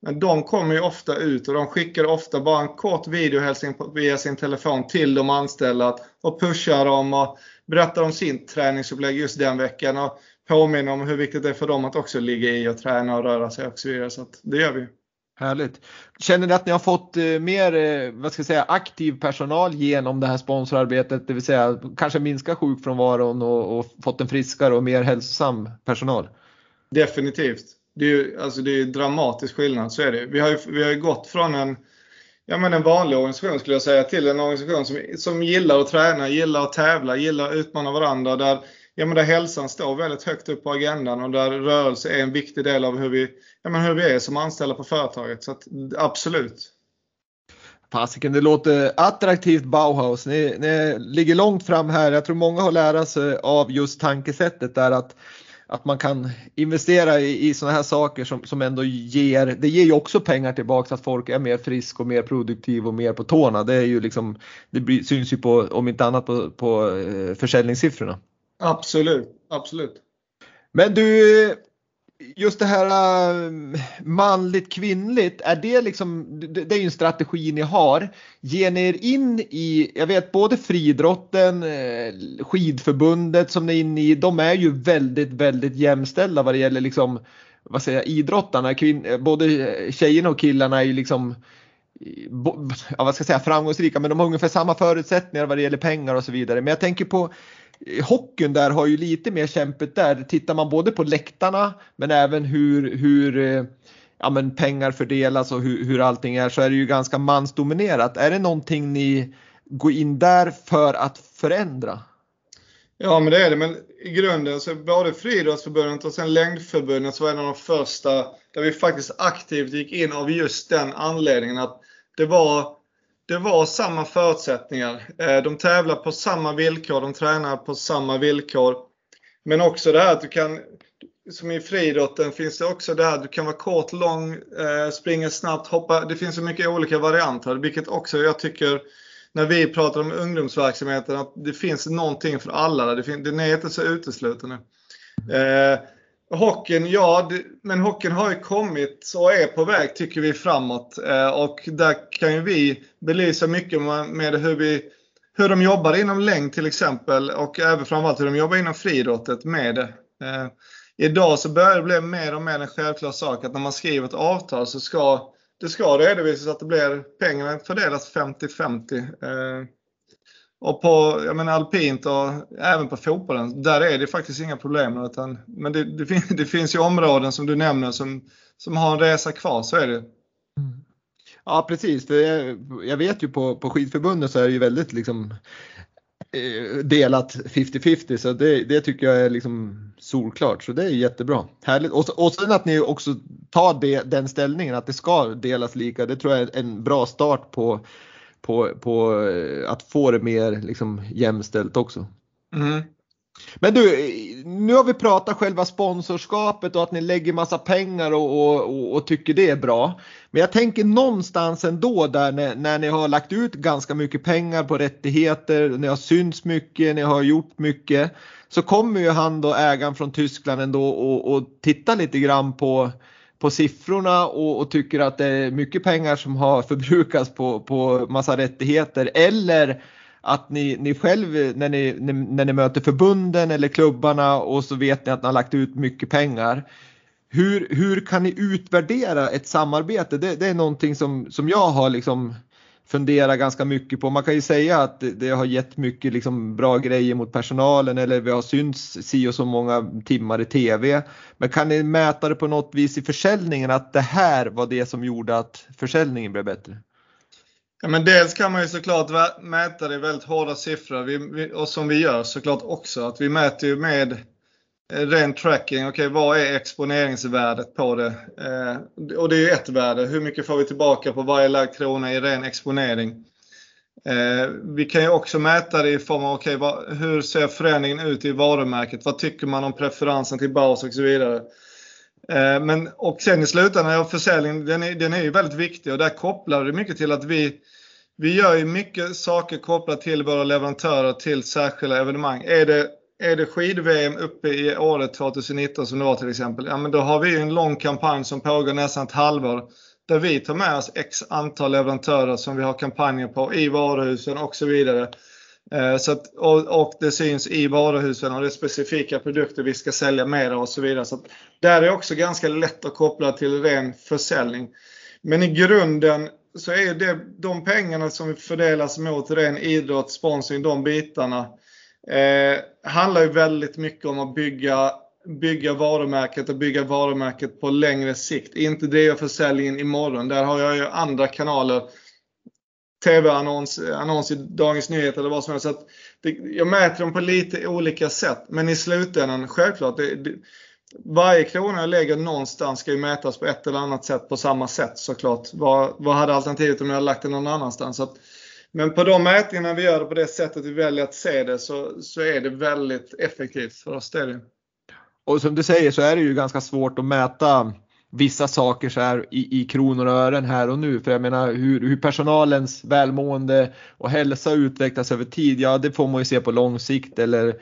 Men de kommer ju ofta ut och de skickar ofta bara en kort videohälsning via sin telefon till de anställda och pushar dem och berättar om sin träningsupplägg just den veckan och påminner om hur viktigt det är för dem att också ligga i och träna och röra sig och så vidare. Så att det gör vi. Härligt. Känner ni att ni har fått mer, vad ska jag säga, aktiv personal genom det här sponsorarbetet, det vill säga kanske minska sjukfrånvaron och, och fått en friskare och mer hälsosam personal? Definitivt. Det är ju, alltså det är dramatisk skillnad, så är det. Vi har ju, vi har ju gått från en, ja men en vanlig organisation skulle jag säga, till en organisation som, som gillar att träna, gillar att tävla, gillar att utmana varandra. Där, ja men där hälsan står väldigt högt upp på agendan och där rörelse är en viktig del av hur vi, ja men hur vi är som anställda på företaget. Så att, absolut. Fasiken, det låter attraktivt, Bauhaus. Ni, ni ligger långt fram här. Jag tror många har lära sig av just tankesättet där, att Att man kan investera i, i sådana här saker som, som ändå ger, det ger ju också pengar tillbaka, så att folk är mer frisk och mer produktiv och mer på tårna. Det är ju liksom, det blir, syns ju på, om inte annat på, på försäljningssiffrorna. Absolut, absolut. Men du, just det här manligt kvinnligt, är det liksom, det är ju en strategi ni har. Ger ni er in i, jag vet både friidrotten, skidförbundet som ni är inne i, de är ju väldigt väldigt jämställda vad det gäller liksom, vad säger jag, idrottarna, kvin- både tjejerna och killarna är ju liksom, ja, vad ska jag säga, framgångsrika, men de har ungefär samma förutsättningar vad det gäller pengar och så vidare. Men jag tänker på hockeyn, där har ju lite mer kämpet där. Tittar man både på läktarna men även hur, hur ja, men pengar fördelas och hur, hur allting är, så är det ju ganska mansdominerat. Är det någonting ni går in där för att förändra? Ja, men det är det. Men i grunden så både friidrottsförbundet och sen längdförbundet, så var en av de första där vi faktiskt aktivt gick in av just den anledningen att det var, det var samma förutsättningar. De tävlar på samma villkor, de tränar på samma villkor. Men också det här att du kan, som i friidrotten finns det också det här, du kan vara kort, lång, springa snabbt, hoppa. Det finns så mycket olika varianter, vilket också jag tycker när vi pratar om ungdomsverksamheten, att det finns någonting för alla. Det finns, den är inte så uteslutande. Eh, Hockeyn, ja, men hockeyn har ju kommit och är på väg, tycker vi, framåt. Och där kan ju vi belysa mycket med hur, vi, hur de jobbar inom längd till exempel. Och även framförallt hur de jobbar inom friidrottet med det. Eh, idag så börjar det bli mer och mer en självklar sak att när man skriver ett avtal så ska det ska redovisas att det blir, pengarna fördelas femtio femtio. Eh, Och på, jag menar, alpint och även på fotbollen, där är det faktiskt inga problem. Utan, men det, det, fin, det finns ju områden som du nämner som, som har en resa kvar, så är det. Mm. Ja, precis. Jag, jag vet ju på, på skidförbundet så är det ju väldigt liksom, eh, delat femtio femtio. Så det, det tycker jag är liksom solklart. Så det är jättebra. Härligt. Och, och sen att ni också tar det, den ställningen att det ska delas lika. Det tror jag är en bra start på... På, på att få det mer liksom jämställt också. Mm. Men du, nu har vi pratat själva sponsorskapet och att ni lägger massa pengar och, och, och, och tycker det är bra. Men jag tänker någonstans ändå där när, när ni har lagt ut ganska mycket pengar på rättigheter, ni har synts mycket, ni har gjort mycket, så kommer ju han då, ägaren från Tyskland ändå, och, och titta lite grann på på siffrorna och, och tycker att det är mycket pengar som har förbrukats på, på massa rättigheter. Eller att ni, ni själv när ni, när ni möter förbunden eller klubbarna och så vet ni att ni har lagt ut mycket pengar. Hur, hur kan ni utvärdera ett samarbete? Det, det är någonting som, som jag har liksom fundera ganska mycket på. Man kan ju säga att det har gett mycket liksom bra grejer mot personalen, eller vi har synts si och så många timmar i tv. Men kan ni mäta det på något vis i försäljningen, att det här var det som gjorde att försäljningen blev bättre? Ja, men dels kan man ju såklart mäta det i väldigt hårda siffror, vi, vi, och som vi gör såklart också, att vi mäter ju med ren tracking. Okej, vad är exponeringsvärdet på det? Eh, och det är ju ett värde. Hur mycket får vi tillbaka på varje lagd krona i ren exponering? Eh, vi kan ju också mäta det i form av okej, vad, hur ser förändringen ut i varumärket? Vad tycker man om preferensen till Baus och så vidare? Eh, men, och sen i slutändan av försäljningen, den är, den är ju väldigt viktig, och där kopplar det mycket till att vi vi gör ju mycket saker kopplat till våra leverantörer till särskilda evenemang. Är det Är det skid-V M uppe i året tjugonitton som det var till exempel, ja, men då har vi en lång kampanj som pågår nästan ett halvår, där vi tar med oss x antal leverantörer som vi har kampanjer på i varuhusen och så vidare. Eh, så att, och, och det syns i varuhusen, och det är specifika produkter vi ska sälja med och så vidare. Så att, där är också ganska lätt att koppla till ren försäljning. Men i grunden så är det de pengarna som fördelas mot ren idrott, sponsring, de bitarna. Eh, handlar ju väldigt mycket om att bygga, bygga varumärket och bygga varumärket på längre sikt. Inte driva försäljningen imorgon. Där har jag ju andra kanaler, tv-annons, annons i Dagens Nyheter eller vad som helst. Så att det, jag mäter dem på lite olika sätt. Men i slutändan, självklart, det, det, varje krona jag lägger någonstans ska ju mätas på ett eller annat sätt, på samma sätt såklart. Vad, vad hade alternativet om jag hade lagt det någon annanstans? Så att, men på de mätningarna vi gör, på det sättet vi väljer att se det, så, så är det väldigt effektivt för oss. Och som du säger så är det ju ganska svårt att mäta vissa saker så här i, i kronor och ören här och nu. För jag menar hur, hur personalens välmående och hälsa utvecklas över tid, ja, det får man ju se på lång sikt. Eller,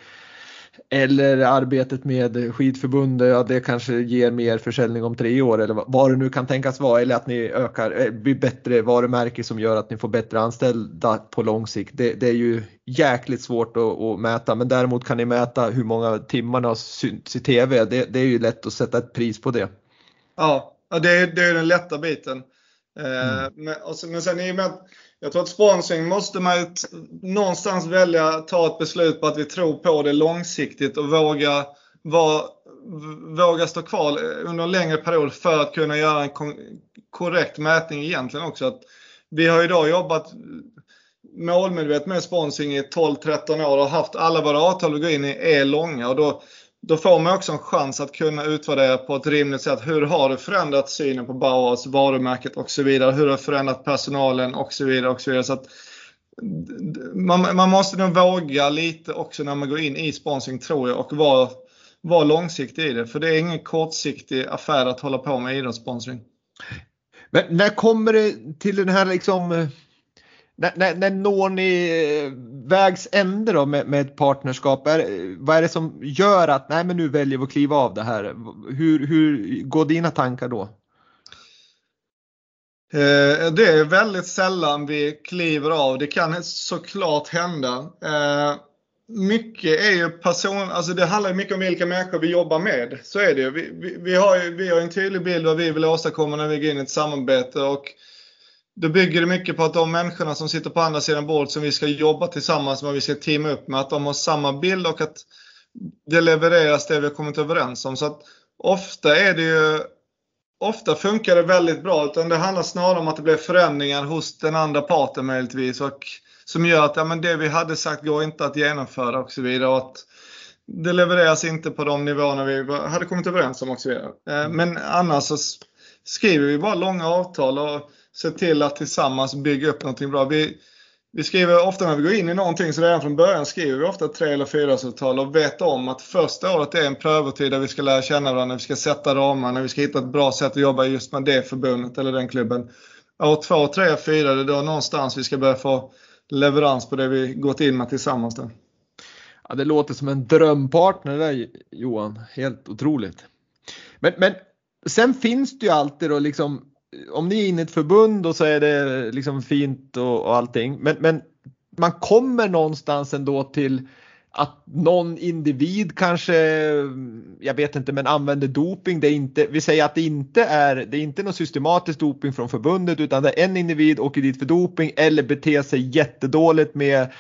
eller arbetet med skidförbundet, ja, det kanske ger mer försäljning om tre år. Eller vad det nu kan tänkas vara. Eller att ni ökar, blir bättre varumärke som gör att ni får bättre anställda på lång sikt. Det, det är ju jäkligt svårt att, att mäta. Men däremot kan ni mäta hur många timmar ni har synts i tv. Det, det är ju lätt att sätta ett pris på det. Ja, det är, det är den lätta biten. Mm. Men, och sen, men sen i och med att jag tror att sponsring måste man ju t- någonstans välja att ta ett beslut på att vi tror på det långsiktigt och våga, va, våga stå kvar under en längre period för att kunna göra en kon- korrekt mätning egentligen också. Att vi har idag jobbat målmedvetet med sponsring i tolv tretton år och haft alla våra avtal vi går in i är långa, och då Då får man också en chans att kunna utvärdera på ett rimligt sätt. Hur har det förändrat synen på Bauhaus, varumärket och så vidare? Hur har det förändrat personalen och så vidare? Och så vidare. Så att man, man måste nog våga lite också när man går in i sponsring, tror jag. Och vara, vara långsiktig i det. För det är ingen kortsiktig affär att hålla på med idrottssponsring. Men när kommer det till den här liksom... När, när, när når ni vägs ände då med, med ett partnerskap? Är, vad är det som gör att nej, men nu väljer vi att kliva av det här? Hur, hur går dina tankar då? Eh, det är väldigt sällan vi kliver av. Det kan såklart hända. Eh, mycket är ju person, alltså det handlar mycket om vilka människor vi jobbar med. Så är det ju. Vi, vi, vi, har, ju, vi har en tydlig bild av vad vi vill åstadkomma när vi går in i ett samarbete, och då bygger det mycket på att de människorna som sitter på andra sidan bordet som vi ska jobba tillsammans med, vi ska teama upp med, att de har samma bild och att det levereras det vi har kommit överens om. Så att ofta är det ju, ofta funkar det väldigt bra, utan det handlar snarare om att det blir förändringar hos den andra parten möjligtvis, och som gör att ja, men det vi hade sagt går inte att genomföra och så vidare, och att det levereras inte på de nivåerna vi hade kommit överens om och så vidare. Men annars så skriver vi bara långa avtal och se till att tillsammans bygga upp någonting bra. Vi, vi skriver ofta när vi går in i någonting, så redan från början skriver vi ofta tre eller fyra avtal och vet om att första året är en prövotid där vi ska lära känna varandra, vi ska sätta ramar, när vi ska hitta ett bra sätt att jobba just med det förbundet eller den klubben. År två, tre, fyra, det är då någonstans vi ska börja få leverans på det vi gått in med tillsammans. Då. Ja, det låter som en drömpartner där, Johan. Helt otroligt. Men, men sen finns det ju alltid då liksom, om ni är inne i ett förbund och så är det liksom fint och, och allting. Men, men man kommer någonstans ändå till att någon individ kanske, jag vet inte, men använder doping. Det är inte, vi säger att det inte är, det är inte någon systematisk doping från förbundet, utan det är en individ åker dit för doping eller beter sig jättedåligt med,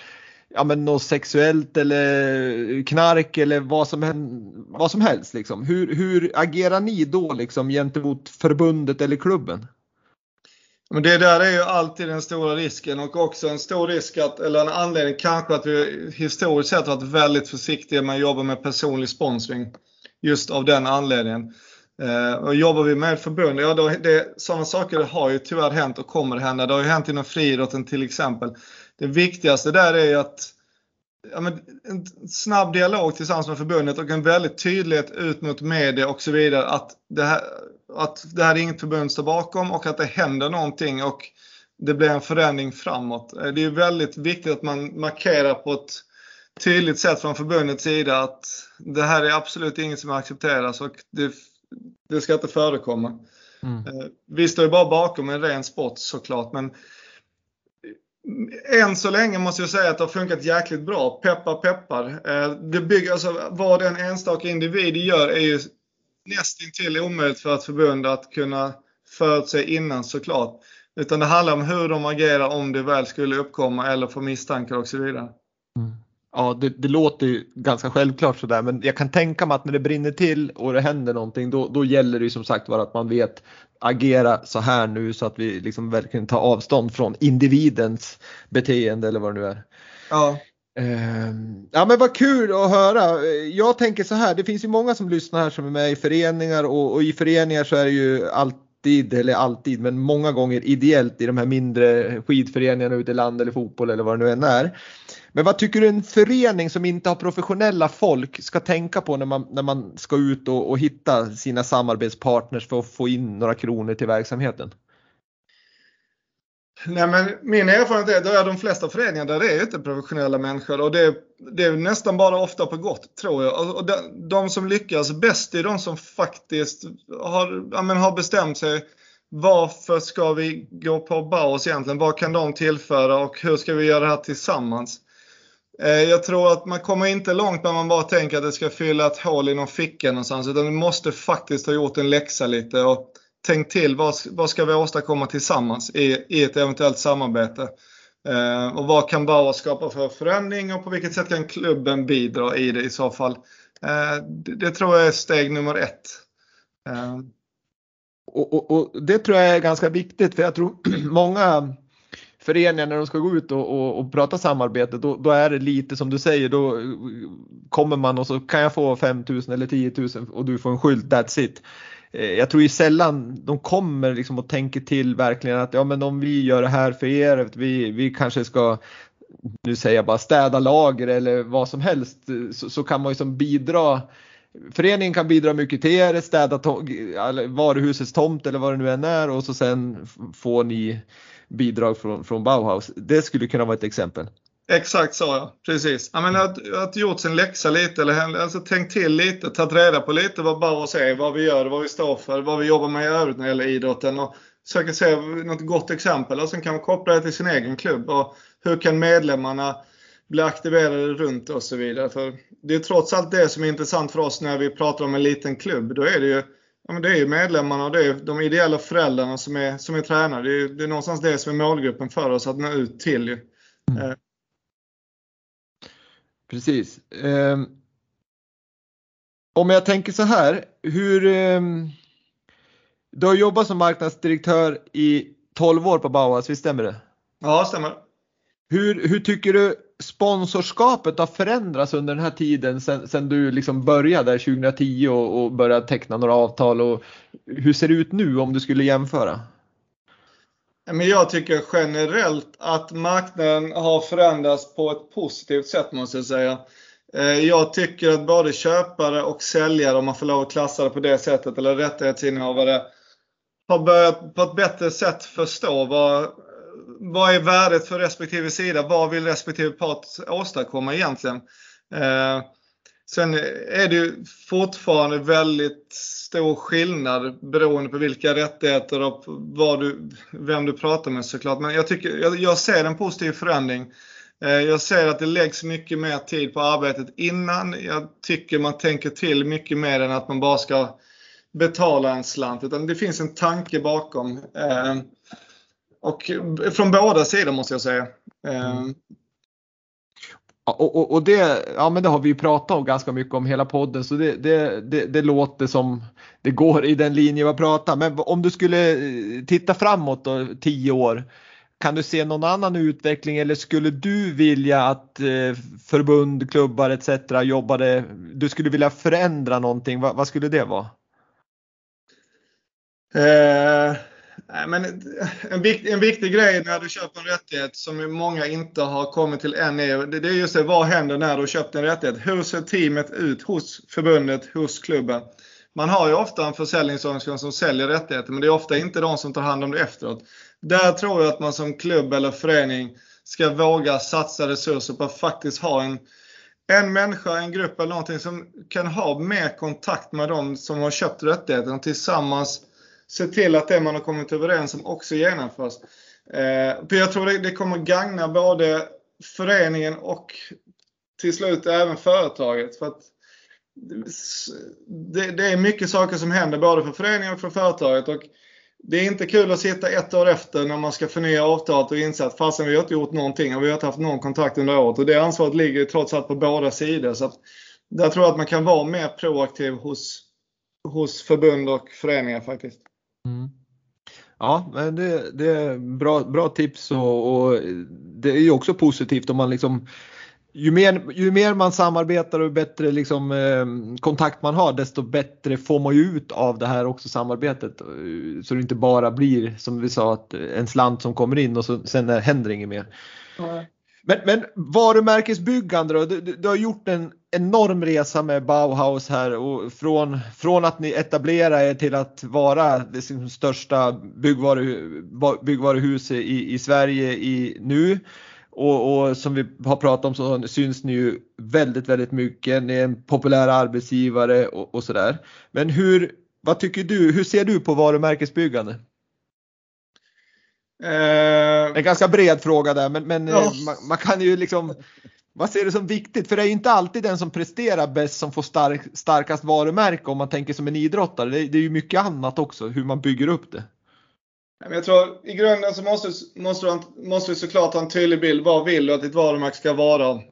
ja, men något sexuellt eller knark eller vad som, vad som helst. Liksom. Hur, hur agerar ni då liksom, gentemot förbundet eller klubben? Men det där är ju alltid den stora risken, och också en stor risk att, eller en anledning kanske att vi historiskt sett varit väldigt försiktiga med att jobba med personlig sponsring just av den anledningen. Eh, och jobbar vi med förbund, ja, då, det, sådana saker har ju tyvärr hänt och kommer hända. Det har ju hänt inom friidrotten till exempel. Det viktigaste där är ju att ja, men en snabb dialog tillsammans med förbundet och en väldigt tydlighet ut mot media och så vidare att det här, att det här är inget förbund står bakom och att det händer någonting och det blir en förändring framåt. Det är väldigt viktigt att man markerar på ett tydligt sätt från förbundets sida att det här är absolut inget som accepteras och det, det ska inte förekomma. Mm. Vi står ju bara bakom en ren sport såklart, men än så länge måste jag säga att det har funkat jäkligt bra. Peppar, peppar. Det bygger, alltså, vad en enstaka individ gör är ju nästintill omöjligt för ett förbund att kunna förutse innan såklart. Utan det handlar om hur de agerar om det väl skulle uppkomma eller få misstankar och så vidare. Mm. Ja, det, det låter ju ganska självklart sådär, men jag kan tänka mig att när det brinner till och det händer någonting, då, då gäller det ju som sagt bara att man vet agera så här nu så att vi liksom verkligen tar avstånd från individens beteende eller vad det nu är. Ja. Ja, men vad kul att höra. Jag tänker så här, det finns ju många som lyssnar här som är med i föreningar och, och i föreningar så är det ju alltid, eller alltid, men många gånger ideellt i de här mindre skidföreningarna ute i land eller fotboll eller vad det nu än är. Men vad tycker du en förening som inte har professionella folk ska tänka på när man, när man ska ut och, och hitta sina samarbetspartners för att få in några kronor till verksamheten? Nej, men min erfarenhet är att det är de flesta föreningar där det är inte professionella människor och det är, det är nästan bara ofta på gott tror jag. Och de, de som lyckas bäst är de som faktiskt har, ja, men har bestämt sig varför ska vi gå på Bauhaus egentligen, vad kan de tillföra och hur ska vi göra det här tillsammans. Jag tror att man kommer inte långt när man bara tänker att det ska fylla ett hål i någon ficka någonstans, utan man måste faktiskt ha gjort en läxa lite och tänk till, vad, vad ska vi åstadkomma tillsammans i, i ett eventuellt samarbete? Eh, och vad kan Bauer skapa för förändring och på vilket sätt kan klubben bidra i det i så fall? Eh, det, det tror jag är steg nummer ett. Eh. Och, och, och det tror jag är ganska viktigt, för jag tror många föreningar när de ska gå ut och, och, och prata samarbete, då, då är det lite som du säger, då kommer man och så kan jag få fem tusen eller tio tusen och du får en skylt, that's it. Jag tror ju sällan de kommer liksom och tänker till verkligen att ja, men om vi gör det här för er, vi, vi kanske ska, nu säger jag bara städa lager eller vad som helst, så, så kan man ju som bidra, föreningen kan bidra mycket till er, städa to- varuhusets tomt eller vad det nu än är och så sen får ni bidrag från, från Bauhaus. Det skulle kunna vara ett exempel. Exakt så, ja. Precis. Jag menar att, att gjort sin läxa lite, eller alltså, tänkt till lite, tagit reda på lite vad Bauhaus säger, vad vi gör, vad vi står för, vad vi jobbar med i övrigt när det gäller idrotten och söka se något gott exempel och sen kan man koppla det till sin egen klubb och hur kan medlemmarna bli aktiverade runt och så vidare. För det är trots allt det som är intressant för oss när vi pratar om en liten klubb. Då är det ju, ja, men det är ju medlemmarna och det är de ideella föräldrarna som är, som är tränare. Det är, det är någonstans det som är målgruppen för oss att nå ut till. Mm. Precis. Um, om jag tänker så här, hur um, du har jobbat som marknadsdirektör i tolv år på Bauhaus, visst stämmer det? Ja, stämmer. Hur, hur tycker du sponsorskapet har förändrats under den här tiden sen, sen du liksom började där tjugohundratio och, och började teckna några avtal, och hur ser det ut nu om du skulle jämföra? Men jag tycker generellt att marknaden har förändrats på ett positivt sätt måste jag säga. Jag tycker att både köpare och säljare, om man får lov att klassa det på det sättet, eller rättighetsinnehavare, har börjat på ett bättre sätt förstå vad, vad är värdet för respektive sida, vad vill respektive part åstadkomma egentligen. Sen är det ju fortfarande väldigt stor skillnad beroende på vilka rättigheter och vad du, vem du pratar med såklart. Men jag, tycker, jag, jag ser en positiv förändring. Jag ser att det läggs mycket mer tid på arbetet innan. Jag tycker man tänker till mycket mer än att man bara ska betala en slant. Utan det finns en tanke bakom. Och från båda sidor måste jag säga. Mm. Och, och, och det, ja, men det har vi ju pratat om ganska mycket om hela podden. Så det, det, det, det låter som det går i den linje vi pratar. Men om du skulle titta framåt då, tio år. Kan du se någon annan utveckling, eller skulle du vilja att förbund, klubbar et cetera jobbade, du skulle vilja förändra någonting, vad, vad skulle det vara? Eh, men en, vik, en viktig grej när du köper en rättighet som många inte har kommit till än är, det är just det, vad händer när du köpt en rättighet? Hur ser teamet ut hos förbundet, hos klubben? Man har ju ofta en försäljningsorganisation som säljer rättigheter, men det är ofta inte de som tar hand om det efteråt. Där tror jag att man som klubb eller förening ska våga satsa resurser på att faktiskt ha en, en människa, en grupp eller någonting som kan ha mer kontakt med de som har köpt rättigheterna, tillsammans se till att det man har kommit överens om också genomförs. Eh, för jag tror det, det kommer gagna både föreningen och till slut även företaget, för att Det, det är mycket saker som händer både för föreningen och för företaget, och det är inte kul att sitta ett år efter när man ska förnya avtalet och inse att fastän vi har inte gjort någonting och vi har inte haft någon kontakt under året, och det ansvaret ligger trots allt på båda sidor. Så att där tror jag att man kan vara mer proaktiv hos, hos förbund och föreningar faktiskt. Mm. Ja, men det, det är bra, bra tips, och, och det är ju också positivt om man liksom, Ju mer, ju mer man samarbetar och bättre liksom, eh, kontakt man har, desto bättre får man ju ut av det här också, samarbetet. Så det inte bara blir som vi sa, att en slant som kommer in och så, sen händer inget mer. Mm. Men, men varumärkesbyggande då? Du, du, du har gjort en enorm resa med Bauhaus här, och från, från att ni etablerar er till att vara det största byggvaru, byggvaruhuset i, i Sverige i, nu. Och, och som vi har pratat om så syns ni ju väldigt, väldigt mycket. Ni är en populär arbetsgivare och, och sådär. Men hur, vad tycker du, hur ser du på varumärkesbyggande? Uh, en ganska bred fråga där. Men, men ja. man, man kan ju liksom, vad ser du som viktigt? För det är ju inte alltid den som presterar bäst som får stark, starkast varumärke, om man tänker som en idrottare. Det, det är ju mycket annat också, hur man bygger upp det. Jag tror i grunden så måste, måste, måste vi såklart ha en tydlig bild. Vad vill du att ditt varumärke ska vara om,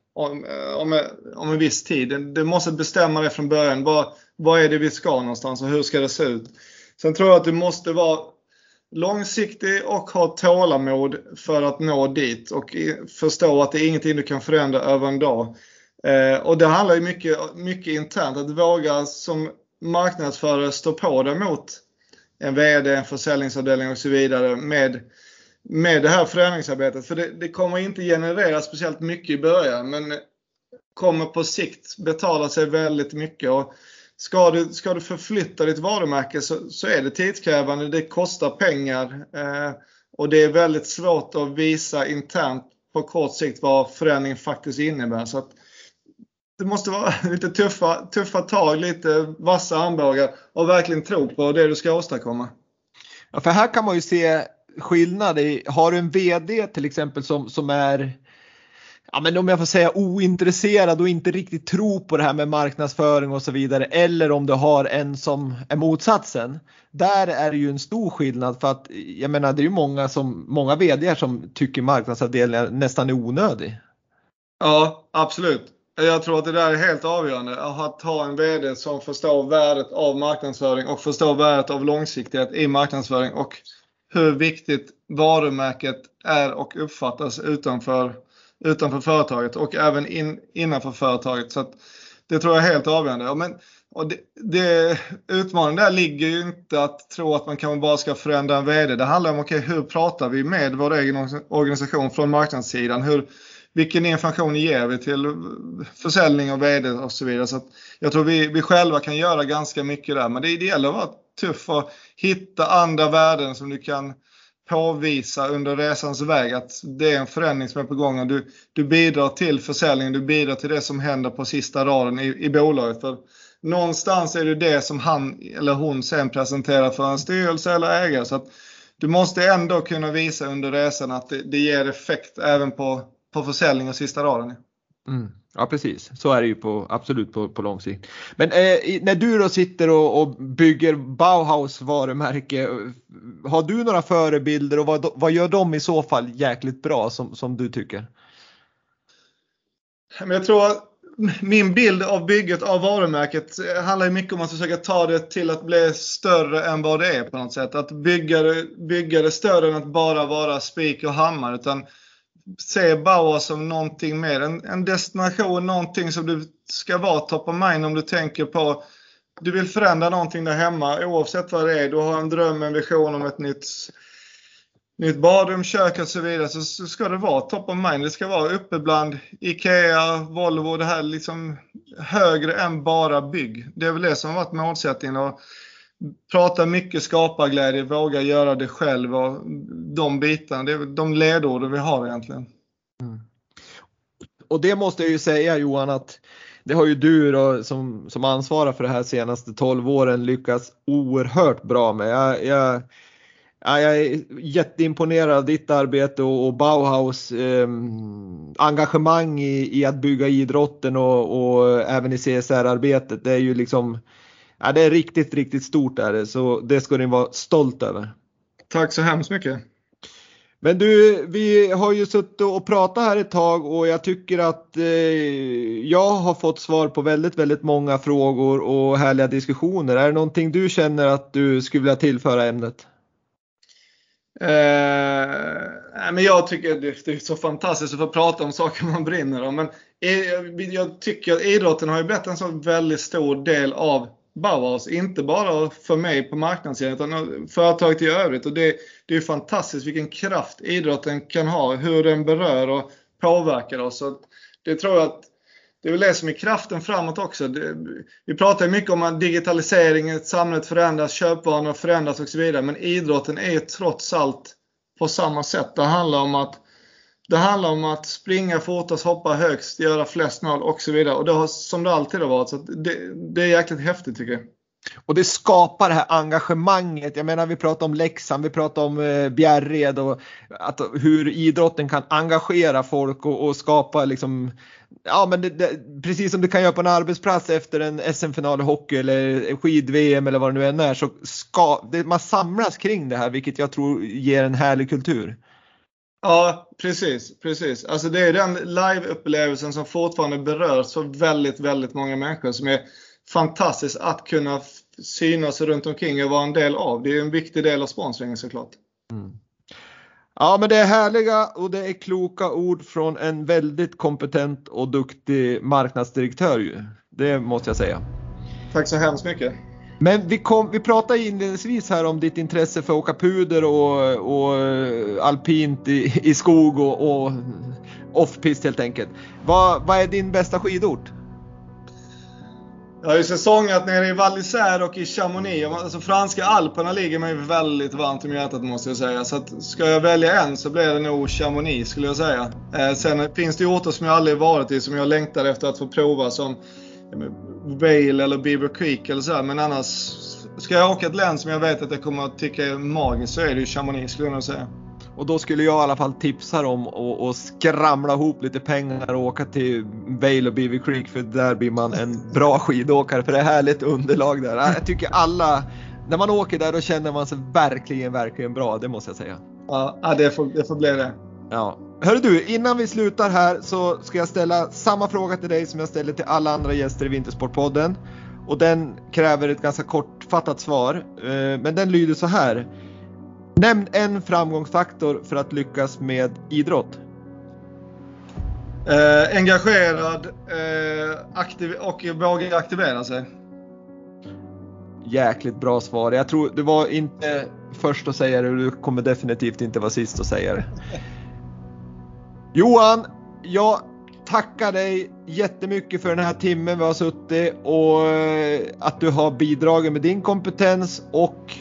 om, om en viss tid? Du måste bestämma det från början. Vad, vad är det vi ska någonstans och hur ska det se ut? Sen tror jag att du måste vara långsiktig och ha tålamod för att nå dit. Och förstå att det är ingenting du kan förändra över en dag. Och det handlar ju mycket, mycket internt. Att våga som marknadsförare stå på det mot en vd, en försäljningsavdelning och så vidare med, med det här förändringsarbetet. För det, det kommer inte generera speciellt mycket i början, men kommer på sikt betala sig väldigt mycket. Och ska, du, ska du förflytta ditt varumärke så, så är det tidskrävande, det kostar pengar eh, och det är väldigt svårt att visa internt på kort sikt vad förändringen faktiskt innebär. Så att det måste vara lite tuffa, tuffa tag, lite vassa armbågar och verkligen tro på det du ska åstadkomma. Ja, för här kan man ju se skillnad i, har du en vd till exempel som, som är, ja, men om jag får säga, ointresserad och inte riktigt tror på det här med marknadsföring och så vidare, eller om du har en som är motsatsen. Där är det ju en stor skillnad, för att jag menar, det är ju många, som, många vd:ar som tycker marknadsavdelningen nästan är onödig. Ja, absolut. Jag tror att det där är helt avgörande, att ha en vd som förstår värdet av marknadsföring och förstår värdet av långsiktighet i marknadsföring och hur viktigt varumärket är och uppfattas utanför, utanför företaget och även in, innanför företaget. Så att det tror jag är helt avgörande. Ja, men, och det, det, utmaningen där ligger ju inte att tro att man kan bara ska förändra en vd. Det handlar om okay, hur pratar vi med vår egen organisation från marknadssidan, hur vilken information ger vi till försäljning och vd och så vidare. Så att jag tror vi, vi själva kan göra ganska mycket där. Men det, det gäller att vara tuff och hitta andra värden som du kan påvisa under resans väg. Att det är en förändring som är på gång. Och du, du bidrar till försäljningen, du bidrar till det som händer på sista raden i, i bolaget. För någonstans är det det som han eller hon sen presenterar för en styrelse eller ägare. Så att du måste ändå kunna visa under resan att det, det ger effekt även på på försäljningen sista raden. Mm. Ja precis, så är det ju på, absolut på, på lång sikt. Men eh, när du då sitter och, och bygger Bauhaus varumärke, har du några förebilder och vad, vad gör de i så fall jäkligt bra som, som du tycker? Men jag tror att min bild av bygget av varumärket handlar mycket om att försöka ta det till att bli större än vad det är på något sätt. Att bygga det, bygga det större än att bara vara spik och hammar, utan se Bauhaus som någonting mer. En, en destination, någonting som du ska vara top of mind om du tänker på. Du vill förändra någonting där hemma oavsett vad det är. Du har en dröm, en vision om ett nytt, nytt badrum, kök och så vidare. Så, så ska det vara top of mind. Det ska vara uppe bland Ikea, Volvo, det här liksom högre än bara bygg. Det är väl det som har varit målsättningen. Och prata mycket skaparglädje, våga göra det själv och de bitarna, det är de ledord vi har egentligen. Mm. Och det måste jag ju säga, Johan, att det har ju du då, som, som ansvarar för det här senaste tolv åren lyckats oerhört bra med. Jag, jag, jag är jätteimponerad av ditt arbete och, och Bauhaus eh, engagemang i, i att bygga idrotten och, och även i C S R-arbetet. Det är ju liksom... Ja, det är riktigt, riktigt stort är det, så det ska ni vara stolt över. Tack så hemskt mycket. Men du, vi har ju suttit och pratat här ett tag och jag tycker att eh, jag har fått svar på väldigt, väldigt många frågor och härliga diskussioner. Är det någonting du känner att du skulle vilja tillföra ämnet? Eh, nej, men jag tycker det är så fantastiskt att få prata om saker man brinner om. Men jag tycker att idrotten har ju blivit en så väldigt stor del av Bauhaus, inte bara för mig på marknadsgärning utan företaget i övrigt, och det, det är fantastiskt vilken kraft idrotten kan ha, hur den berör och påverkar oss. Så det tror jag att det är väl det som är kraften framåt också. Det, vi pratar mycket om att digitaliseringen, samhället förändras, köpvanor förändras och så vidare, men idrotten är trots allt på samma sätt. Det handlar om att det handlar om att springa fortast, hoppa högst, göra flest mål och så vidare. Och det har som det alltid har varit. Så det, det är jäkligt häftigt tycker jag. Och det skapar det här engagemanget. Jag menar, vi pratar om Leksand, vi pratar om eh, Bjärred och att, hur idrotten kan engagera folk och, och skapa liksom... Ja, men det, det, precis som du kan göra på en arbetsplats efter en S M-final i hockey eller skid-V M eller vad det nu än är. Så ska, det, man samlas kring det här, vilket jag tror ger en härlig kultur. Ja, precis, precis. Alltså det är den live-upplevelsen som fortfarande berör så väldigt, väldigt många människor, som är fantastiskt att kunna synas runt omkring och vara en del av. Det är en viktig del av sponsringen såklart. Mm. Ja, men det är härliga och det är kloka ord från en väldigt kompetent och duktig marknadsdirektör ju. Det måste jag säga. Tack så hemskt mycket. Men vi, kom, vi pratade inledningsvis här om ditt intresse för att åka puder och, och alpint i, i skog och, och off-pist helt enkelt. Vad, vad är din bästa skidort? Jag har ju säsongat nere i Vallis och i Chamonix. Alltså franska alperna ligger mig väldigt varmt om hjärtat måste jag säga. Så att, ska jag välja en så blir det nog Chamonix skulle jag säga. Eh, sen finns det orter som jag aldrig varit i som jag längtar efter att få prova, som... Vail eller Beaver Creek eller så här. Men annars, ska jag åka ett län som jag vet att jag kommer att tycka är magiskt, så är det ju Chamonix skulle jag säga. Och då skulle jag i alla fall tipsa om och, och skramla ihop lite pengar och åka till Vail och Beaver Creek, för där blir man en bra skidåkare, för det är härligt underlag där. Jag tycker alla, när man åker där då känner man sig verkligen, verkligen bra, det måste jag säga. Ja, det får, det får bli det. Ja. Hör du, innan vi slutar här så ska jag ställa samma fråga till dig som jag ställer till alla andra gäster i Vintersportpodden. Och den kräver ett ganska kortfattat svar. Men den lyder så här. Nämn en framgångsfaktor för att lyckas med idrott. Eh, engagerad eh, aktiv- och vågar aktivera sig. Jäkligt bra svar. Jag tror du var inte först att säga det och du kommer definitivt inte vara sist att säga det. Johan, jag tackar dig jättemycket för den här timmen vi har suttit och att du har bidragit med din kompetens och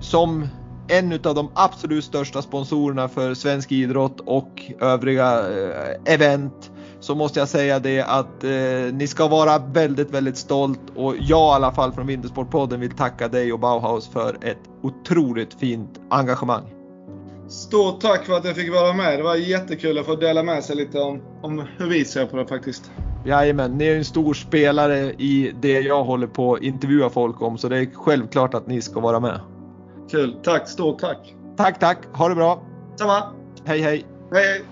som en av de absolut största sponsorerna för svensk idrott och övriga event, så måste jag säga det att eh, ni ska vara väldigt, väldigt stolt, och jag i alla fall från Vintersportpodden vill tacka dig och Bauhaus för ett otroligt fint engagemang. Stort tack för att jag fick vara med. Det var jättekul att få dela med sig lite om, om hur vi ser på det faktiskt. Jajamän, ni är ju en stor spelare i det jag håller på att intervjua folk om. Så det är självklart att ni ska vara med. Kul, tack, stort tack. Tack, tack, ha det bra. Samma. Hej, hej. Hej, hej.